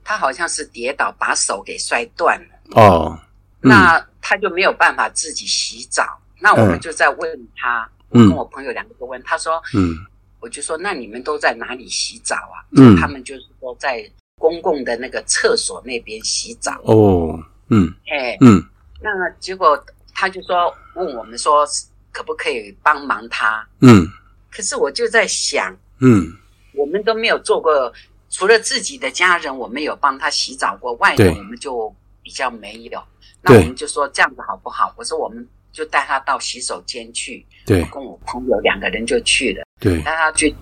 她好像是跌倒，把手给摔断了。哦。嗯、那她就没有办法自己洗澡。那我们就在问她，嗯、我跟我朋友两个都问，她说，嗯，我就说那你们都在哪里洗澡啊？嗯，他们就是说在公共的那个厕所那边洗澡。哦。嗯，哎、欸，嗯，那结果他就说问我们说可不可以帮忙他？嗯，可是我就在想，嗯，我们都没有做过，除了自己的家人，我们有帮他洗澡过，外人我们就比较没有。那我们就说这样子好不好？我说我们就带他到洗手间去。对，我跟我朋友两个人就去了。对，带他去，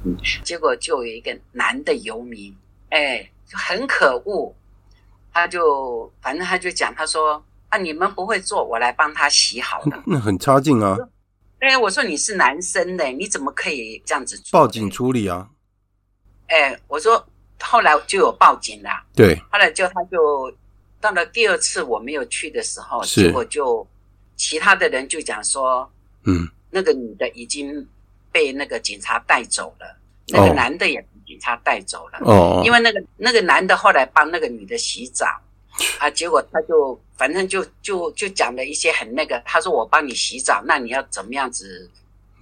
结果就有一个男的游民，哎、欸，就很可恶。他就反正他就讲，他说啊，你们不会做，我来帮他洗好了。那很差劲啊！哎、欸，我说你是男生的，你怎么可以这样子报警处理啊？哎、欸，我说后来就有报警啦、啊。对，后来就他就到了第二次我没有去的时候，结果就其他的人就讲说，嗯，那个女的已经被那个警察带走了，那个男的也。哦，警察带走了，哦，因为那个那个男的后来帮那个女的洗澡，啊，结果他就反正就就就讲了一些很那个，他说我帮你洗澡，那你要怎么样子？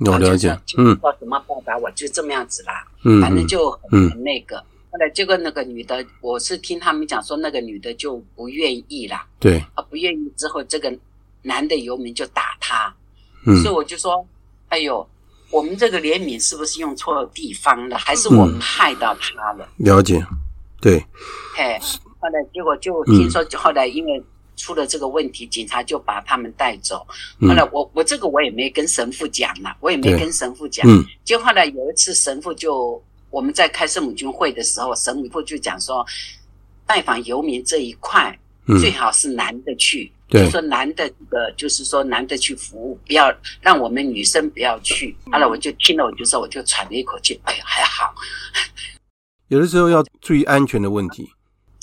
我了解，嗯，要怎么报答我，就这么样子啦，嗯，反正就很很那个。嗯、后来结果那个女的，我是听他们讲说那个女的就不愿意啦，对，啊，不愿意之后，这个男的游民就打他，嗯，所以我就说，哎呦。我们这个怜悯是不是用错地方了？还是我们害到他了？嗯、了解，对。哎，后来结果就听说，后来因为出了这个问题，嗯、警察就把他们带走。后来我我这个我也没跟神父讲了，我也没跟神父讲。嗯。就后来有一次神父就我们在开圣母军会的时候，神父就讲说，拜访游民这一块、嗯、最好是男的去。就说男的这个，就是说男的去服务，不要让我们女生不要去。后来我就听了，我就说我就喘了一口气，哎呀，还好。有的时候要注意安全的问题。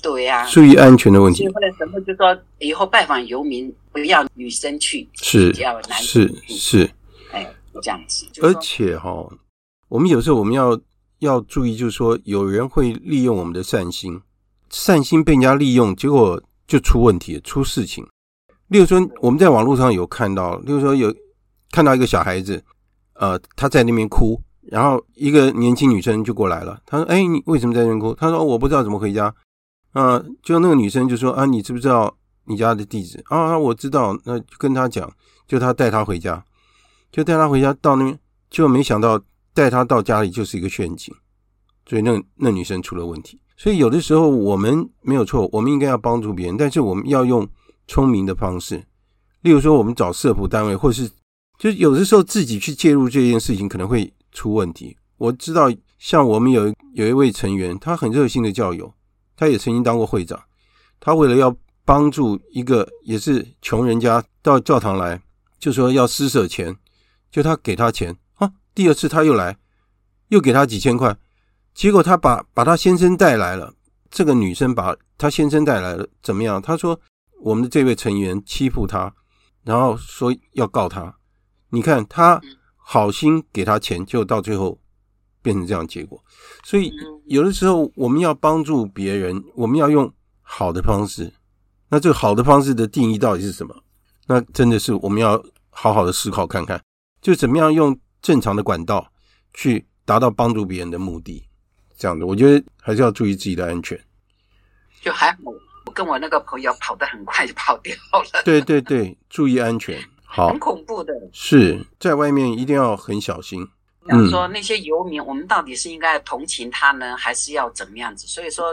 对呀、啊，注意安全的问题。后来神父就说，以后拜访游民不要女生去，是要男生去，是是，哎，这样子。而且哈、哦，我们有时候我们要要注意，就是说有人会利用我们的善心，善心被人家利用，结果就出问题，出事情。例如说我们在网络上有看到，例如说有看到一个小孩子呃，他在那边哭，然后一个年轻女生就过来了，他说哎，你为什么在那边哭？他说、哦、我不知道怎么回家啊、呃，就那个女生就说啊，你知不知道你家的地址啊？我知道，那就跟他讲，就他带他回家，就带他回家到那边，就没想到带他到家里就是一个陷阱，所以那那女生出了问题。所以有的时候我们没有错，我们应该要帮助别人，但是我们要用聪明的方式，例如说我们找社福单位，或是就有的时候自己去介入这件事情可能会出问题。我知道像我们有有一位成员，他很热心的教友，他也曾经当过会长，他为了要帮助一个也是穷人家到教堂来，就说要施舍钱，就他给他钱啊，第二次他又来又给他几千块，结果他把把他先生带来了，这个女生把他先生带来了，怎么样？他说我们的这位成员欺负他，然后说要告他。你看他好心给他钱，就到最后变成这样的结果。所以有的时候我们要帮助别人，我们要用好的方式。那这个好的方式的定义到底是什么？那真的是我们要好好的思考看看，就怎么样用正常的管道去达到帮助别人的目的。这样的，我觉得还是要注意自己的安全。就还好，我跟我那个朋友跑得很快就跑掉了。对对对，注意安全。好，很恐怖的。是，在外面一定要很小心。想说那些游民，我们到底是应该同情他呢，还是要怎么样子？所以说，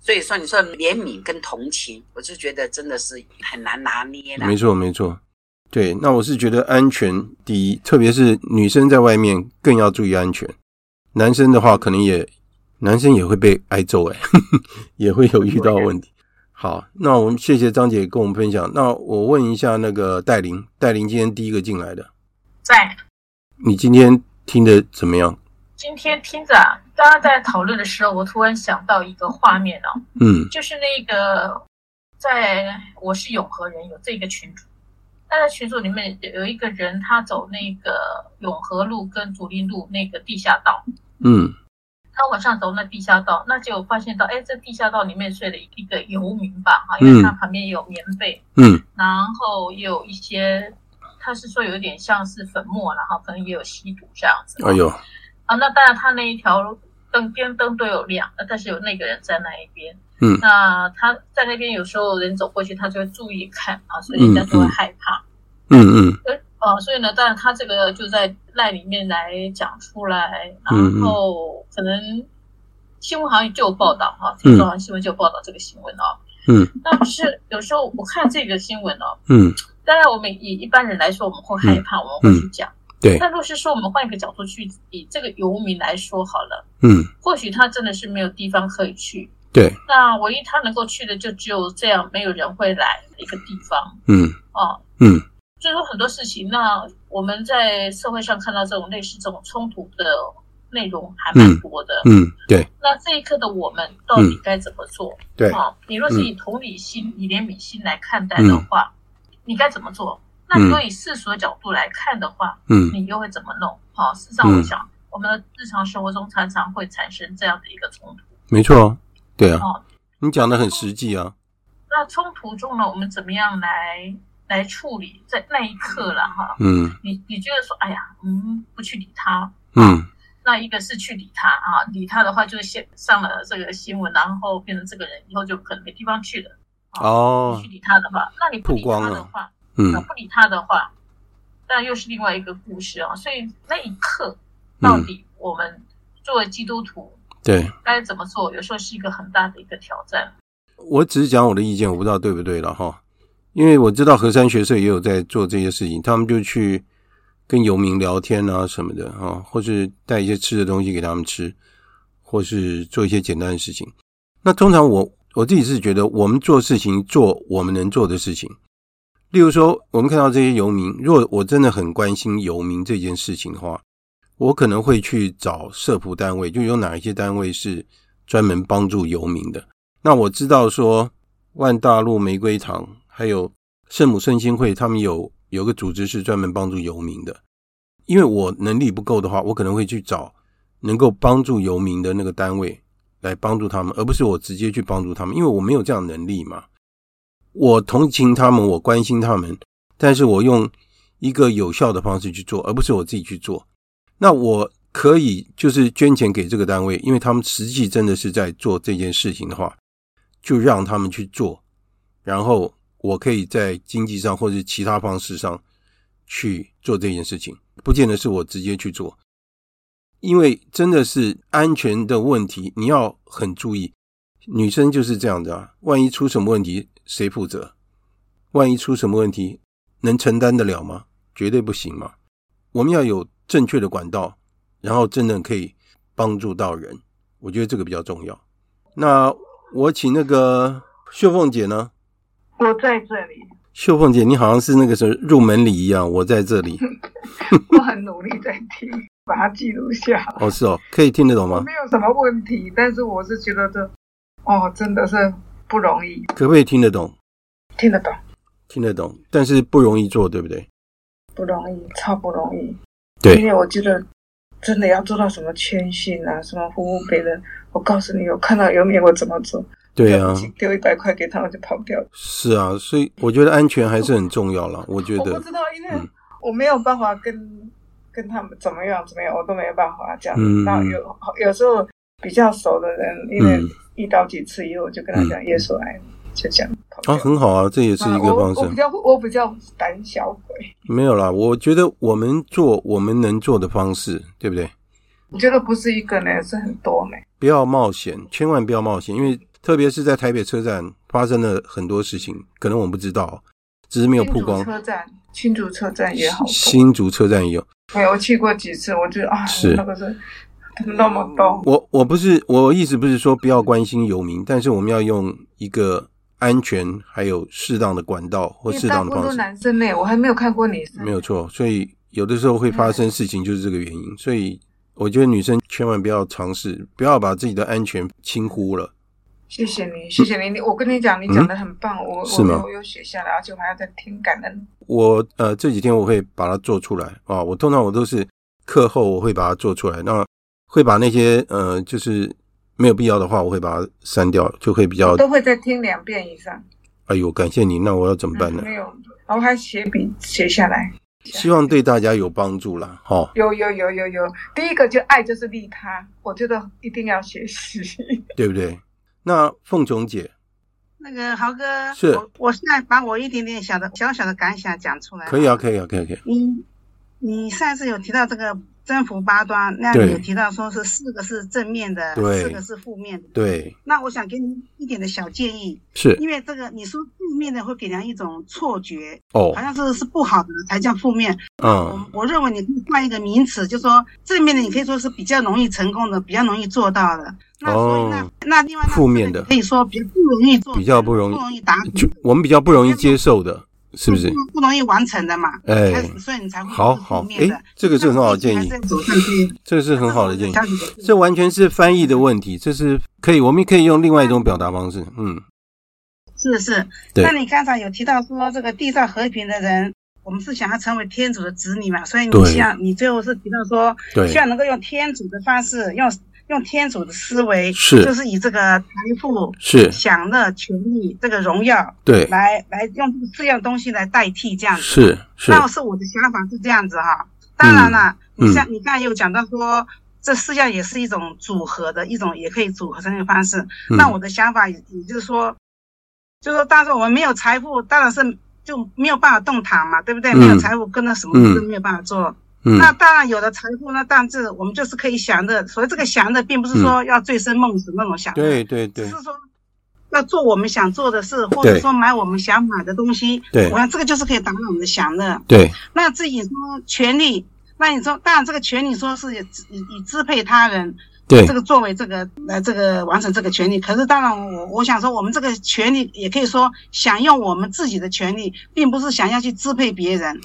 所以说你说怜悯跟同情，我就觉得真的是很难拿捏啦。没错，没错。对，那我是觉得安全第一，特别是女生在外面更要注意安全。男生的话，可能也男生也会被挨揍哎、欸，也会有遇到问题。好，那我们谢谢张姐跟我们分享。那我问一下那个戴琳，戴琳今天第一个进来的。对。你今天听的怎么样？今天听着啊，刚刚在讨论的时候，我突然想到一个画面哦，嗯，就是那个在我是永和人有这个群组，那在群组里面有一个人，他走那个永和路跟竹林路那个地下道，嗯，他晚上走那地下道，那就发现到，哎，这地下道里面睡了一个游民吧，哈，因为他旁边有棉被，嗯，然后也有一些。他是说有点像是粉末，然后可能也有吸毒这样子。哎呦，啊，那当然他那一条灯边灯都有亮，但是有那个人在那一边。嗯，那他在那边有时候人走过去，他就会注意看啊，所以人家就会害怕。嗯嗯。呃、嗯啊，所以呢，当然他这个就在LINE里面来讲出来，然后可能新闻好像就有报道哈，听说好像新闻就有报道这个新闻哦。嗯。那不是有时候我看这个新闻哦。嗯。当然我们以一般人来说我们会害怕、嗯、我们会去讲、嗯、对。但若是说我们换一个角度去以这个游民来说好了，嗯，或许他真的是没有地方可以去，对，那唯一他能够去的就只有这样没有人会来的一个地方，嗯，哦，嗯，所以说很多事情，那我们在社会上看到这种类似这种冲突的内容还蛮多的， 嗯, 嗯，对。那这一刻的我们到底该怎么做、嗯、对、哦、你若是以同理心、嗯、以怜悯心来看待的话、嗯，你该怎么做？那如果以世俗的角度来看的话，嗯，你又会怎么弄？好，事实上我想、嗯，我们的日常生活中常常会产生这样的一个冲突。没错，对啊，哦、你讲的很实际啊。那冲突中呢，我们怎么样来来处理？在那一刻了哈，嗯，你你觉得说，哎呀，嗯，不去理他，嗯，那一个是去理他啊，理他的话就是先上了这个新闻，然后变成这个人以后就可能没地方去了。哦，你去理他的话，那你不理他的话，嗯，不理他的话，那又是另外一个故事啊。所以那一刻，到底我们作为基督徒，对、嗯、该怎么做，有时候是一个很大的一个挑战。我只是讲我的意见，我不知道对不对了哈。因为我知道河山学社也有在做这些事情，他们就去跟游民聊天啊什么的啊，或是带一些吃的东西给他们吃，或是做一些简单的事情。那通常我。我自己是觉得我们做事情做我们能做的事情，例如说我们看到这些游民，如果我真的很关心游民这件事情的话，我可能会去找社福单位，就有哪一些单位是专门帮助游民的。那我知道说万大陆玫瑰堂还有圣母圣心会，他们有有个组织是专门帮助游民的，因为我能力不够的话，我可能会去找能够帮助游民的那个单位来帮助他们，而不是我直接去帮助他们，因为我没有这样的能力嘛。我同情他们，我关心他们，但是我用一个有效的方式去做，而不是我自己去做。那我可以就是捐钱给这个单位，因为他们实际真的是在做这件事情的话，就让他们去做，然后我可以在经济上或者其他方式上去做这件事情，不见得是我直接去做。因为真的是安全的问题，你要很注意。女生就是这样的啊，万一出什么问题谁负责？万一出什么问题，能承担得了吗？绝对不行嘛。我们要有正确的管道，然后真的可以帮助到人，我觉得这个比较重要。那我请那个秀凤姐呢？我在这里。秀凤姐，你好像是那个什么入门礼一样，我在这里。我很努力在听，把它记录下。哦，是哦，可以听得懂吗？没有什么问题，但是我是觉得这，哦，真的是不容易。可不可以听得懂？听得懂，听得懂，但是不容易做，对不对？不容易，超不容易。对，因为我觉得真的要做到什么谦逊啊，什么服务别人，我告诉你，我看到有没有我怎么做。对啊，丢一百块给他，我就跑掉了。是啊，所以我觉得安全还是很重要啦。我觉得我不知道，因为我没有办法跟、嗯、跟他们怎么样怎么样，我都没有办法这样。嗯，然后有有时候比较熟的人，因为遇到几次以后，我就跟他讲耶稣爱，就这样跑掉。啊，很好啊，这也是一个方式。啊、我, 我比较我比较胆小鬼。没有啦，我觉得我们做我们能做的方式，对不对？我觉得不是一个呢，是很多呢。不要冒险，千万不要冒险，因为。特别是在台北车站发生了很多事情，可能我们不知道，只是没有曝光。新竹车站，新竹车站也好，新竹车站也有。没有，我去过几次，我觉得啊，是那个是那么多。我我不是我意思不是说不要关心游民，但是我们要用一个安全还有适当的管道或适当的方式。因为大部分都男生呢，我还没有看过女生。没有错，所以有的时候会发生事情就是这个原因。嗯、所以我觉得女生千万不要尝试，不要把自己的安全轻忽了。谢谢你，谢谢你。我跟你讲，你讲得很棒，嗯、我我我有写下来，而且我还要再听感恩。我呃这几天我会把它做出来啊。我通常我都是课后我会把它做出来，那会把那些呃就是没有必要的话，我会把它删掉，就会比较。我都会再听两遍以上。哎呦，感谢你，那我要怎么办呢？嗯、没有，我还写笔写下来。希望对大家有帮助啦，齁。有有有有有，第一个就爱就是利他，我觉得一定要学习，对不对？那凤琼姐，那个豪哥，是 我, 我现在把我一点点小的小小的感想讲出来。可以啊，可以啊，可以啊，可以。你你上次有提到这个真福八端，那你有提到说是四个是正面的，四个是负面的。对。那我想给你一点的小建议，是因为这个你说负面的会给人一种错觉，哦，好像是是不好的才叫负面。嗯，我认为你可以换一个名词，就说正面的，你可以说是比较容易成功的，比较容易做到的。那所以那、哦、那另外负面的可以说比较不容易做，比较不容易不容易达成，我们比较不容易接受的，是不是不容易完成的嘛？哎、欸，所以你才会好好哎、欸，这个是很好的建议，这是很好的建议，这完全是翻译的问题，这是可以，我们可以用另外一种表达方式，嗯，是是。那你刚才有提到说这个缔造和平的人。我们是想要成为天主的子女嘛，所以你像你最后是提到说，希望能够用天主的方式，用用天主的思维，是就是以这个财富、是享乐、权利、这个荣耀，对，来来用这样东西来代替这样子。是是，那是我的想法是这样子哈。当然了，嗯、你像你刚才有讲到说，这四样也是一种组合的一种，也可以组合成一个方式。嗯、那我的想法也就是说，就是说，当时我们没有财富，当然是。就没有办法动弹嘛，对不对？嗯、没有财富，跟着什么事都没有办法做。嗯、那当然有了财富，那但是我们就是可以享乐。所以这个享乐，并不是说要醉生梦死那种享乐，对对对，只是说要做我们想做的事，或者说买我们想买的东西。对，我想这个就是可以达到我们的享乐。对，那自己说权利，那你说当然这个权利说是以以支配他人。对，这个作为这个来这个完成这个权利，可是当然我我想说，我们这个权利也可以说享用我们自己的权利，并不是想要去支配别人。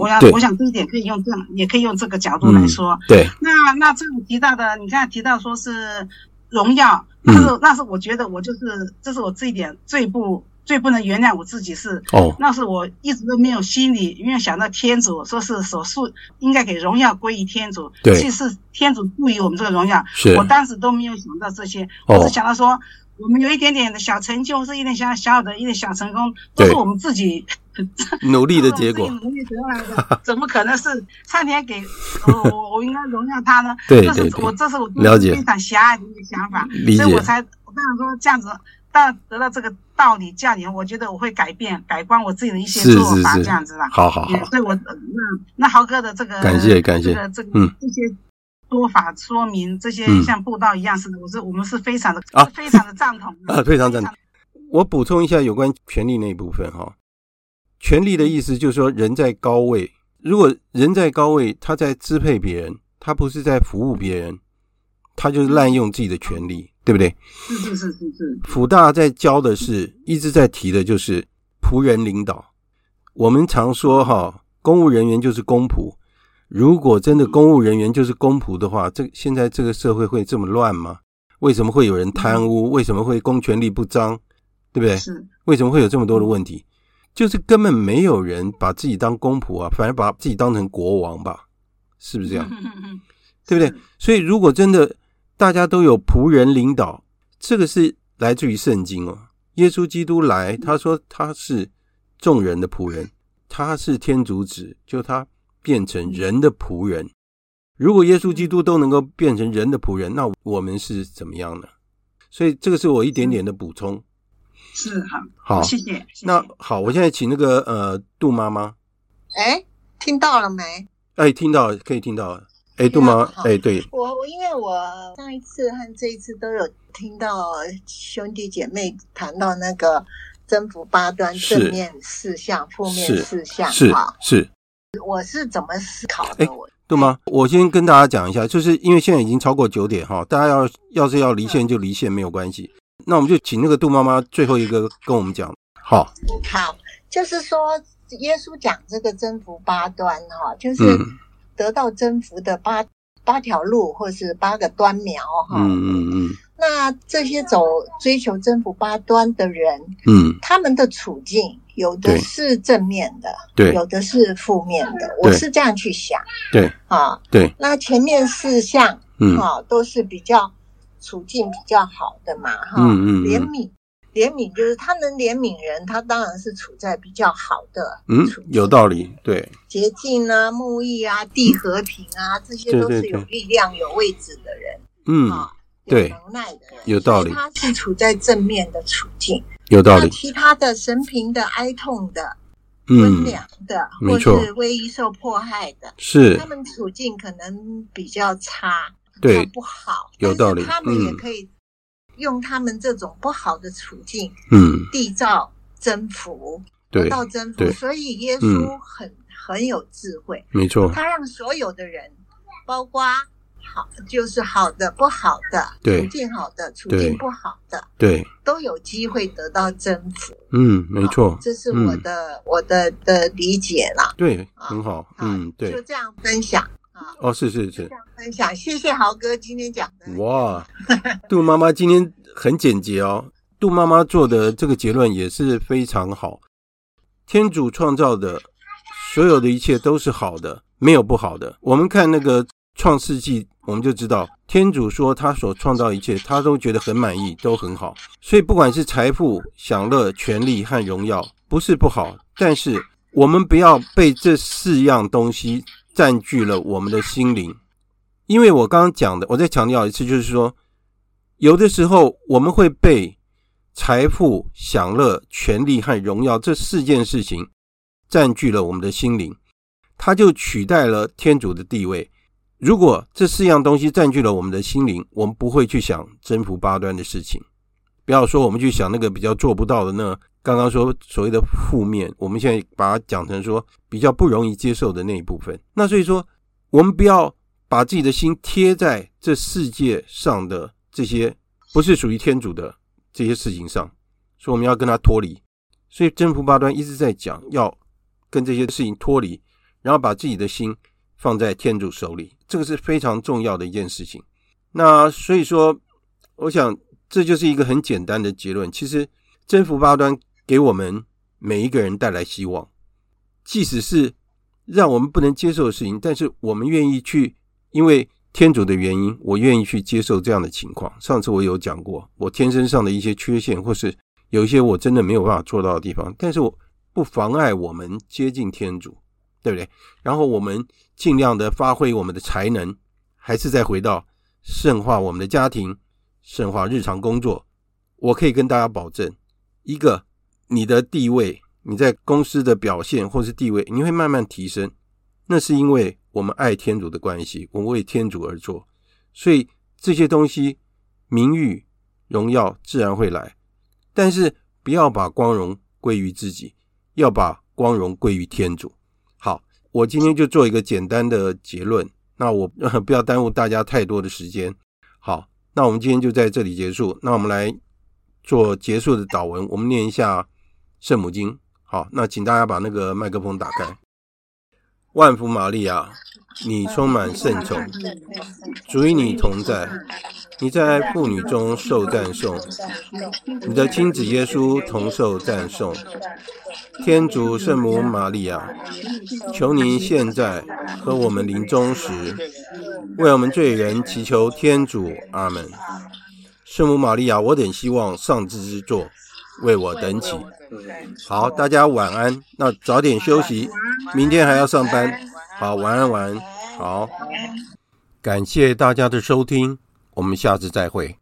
我想我想这一点可以用这样，也可以用这个角度来说。嗯、对，那那这个提到的，你刚才提到说是荣耀，但是、嗯、那是我觉得我就是这是我这一点最不。最不能原谅我自己是，哦，那是我一直都没有心里，因为想到天主，说是手术应该给荣耀归于天主，对，其实天主赋予我们这个荣耀，是我当时都没有想到这些，哦，我只想到说我们有一点点的小成就，是一点小小的一点小成功，都是我们自己努力的结果，努力得来的，怎么可能是上天给我？我应该荣耀他呢？对对对，我这是我非常狭隘的一个想法，所以我才我当然说这样子。但得到这个道理教理，我觉得我会改变改观我自己的一些做法，是是是这样子啦。好好好，对我那那豪哥的这个感谢感谢，这个这个、嗯、这些说法说明这些像布道一样似的，我是我们是非常的、啊、非常的赞同啊，非常赞同。我补充一下有关权利那一部分哈，权力的意思就是说人在高位，如果人在高位，他在支配别人，他不是在服务别人，他就是滥用自己的权力，对不对？是是是是是。辅大在教的是，一直在提的就是仆人领导。我们常说哈，公务人员就是公仆，如果真的公务人员就是公仆的话，这现在这个社会会这么乱吗？为什么会有人贪污？为什么会公权力不彰？对不对？是。为什么会有这么多的问题？就是根本没有人把自己当公仆啊，反而把自己当成国王吧，是不是这样？对不对？所以如果真的大家都有仆人领导，这个是来自于圣经哦。耶稣基督来，他说他是众人的仆人，他是天主子，就他变成人的仆人。如果耶稣基督都能够变成人的仆人，那我们是怎么样呢？所以这个是我一点点的补充。是，好，好，谢谢。那谢谢。好，我现在请那个呃杜妈妈。哎，听到了没？哎，听到了，可以听到了。哎，杜妈，哎，对，我我因为我上一次和这一次都有听到兄弟姐妹谈到那个真福八端正面四项、负面四项，是是，我是怎么思考的？我杜妈，我先跟大家讲一下，就是因为现在已经超过九点哈，大家要要是要离线就离线，没有关系。那我们就请那个杜妈妈最后一个跟我们讲。好，好，就是说耶稣讲这个真福八端哈，就是、嗯。得到真福的八八条路，或是八个端苗哈。嗯嗯嗯。那这些走追求真福八端的人，嗯，他们的处境有的是正面的，对，有的是负面的。我是这样去想。对啊，对。那前面四项，嗯，啊，都是比较处境比较好的嘛，哈、啊。嗯嗯。怜悯，怜悯就是他能怜悯人，他当然是处在比较好的。嗯，有道理，对。洁净啊，牧役啊，地和平啊，这些都是有力量、对对对，有位置的人。嗯，哦、对，有能耐的人，有道理。他是处在正面的处境，有道理。其他的神平的、哀痛的、温良的，嗯、或是唯一受迫害的，是他们处境可能比较差，对，不好，有道理。他们也可以、嗯。用他们这种不好的处境，嗯，缔造真福，得到真福。所以耶稣很、嗯、很有智慧，没错。他让所有的人，包括好就是好的、不好的，处境好的、处境不好的，对，都有机会得到真福。嗯，没错，哦、这是我的、嗯、我的的理解啦。对，哦、很好，嗯，对，就这样分享。哦，是是是，分享，谢谢豪哥今天讲的。哇，杜妈妈今天很简洁哦，杜妈妈做的这个结论也是非常好。天主创造的所有的一切都是好的，没有不好的。我们看那个创世纪，我们就知道天主说他所创造一切他都觉得很满意，都很好。所以不管是财富、享乐、权力和荣耀，不是不好，但是我们不要被这四样东西占据了我们的心灵。因为我刚刚讲的，我再强调一次，就是说有的时候我们会被财富、享乐、权力和荣耀这四件事情占据了我们的心灵，它就取代了天主的地位。如果这四样东西占据了我们的心灵，我们不会去想真福八端的事情，不要说我们去想那个比较做不到的呢。刚刚说所谓的负面，我们现在把它讲成说比较不容易接受的那一部分。那所以说我们不要把自己的心贴在这世界上的这些不是属于天主的这些事情上，所以我们要跟它脱离。所以真福八端一直在讲要跟这些事情脱离，然后把自己的心放在天主手里，这个是非常重要的一件事情。那所以说我想这就是一个很简单的结论。其实真福八端给我们每一个人带来希望，即使是让我们不能接受的事情，但是我们愿意去，因为天主的原因，我愿意去接受这样的情况。上次我有讲过，我天生上的一些缺陷，或是有一些我真的没有办法做到的地方，但是我不妨碍我们接近天主，对不对？然后我们尽量的发挥我们的才能，还是再回到圣化我们的家庭，圣化日常工作。我可以跟大家保证，一个你的地位，你在公司的表现或是地位，你会慢慢提升，那是因为我们爱天主的关系，我们为天主而做，所以这些东西名誉、荣耀自然会来。但是不要把光荣归于自己，要把光荣归于天主。好，我今天就做一个简单的结论，那我不要耽误大家太多的时间。好，那我们今天就在这里结束，那我们来做结束的祷文，我们念一下圣母经。好，那请大家把那个麦克风打开。万福玛利亚，你充满圣宠，主与你同在，你在妇女中受赞颂，你的亲子耶稣同受赞颂。天主圣母玛利亚，求您现在和我们临终时为我们罪人祈求天主。阿们。圣母玛利亚，我等希望上智之座为我等起。好，大家晚安，那早点休息，明天还要上班。好，晚安，晚安。好，感谢大家的收听，我们下次再会。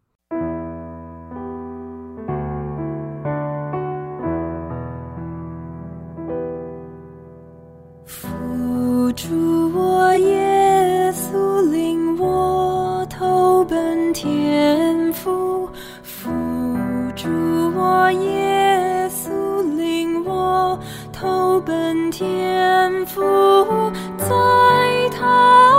辅助我耶稣，领我投奔天父，辅助我耶稣，领我投奔天父，在他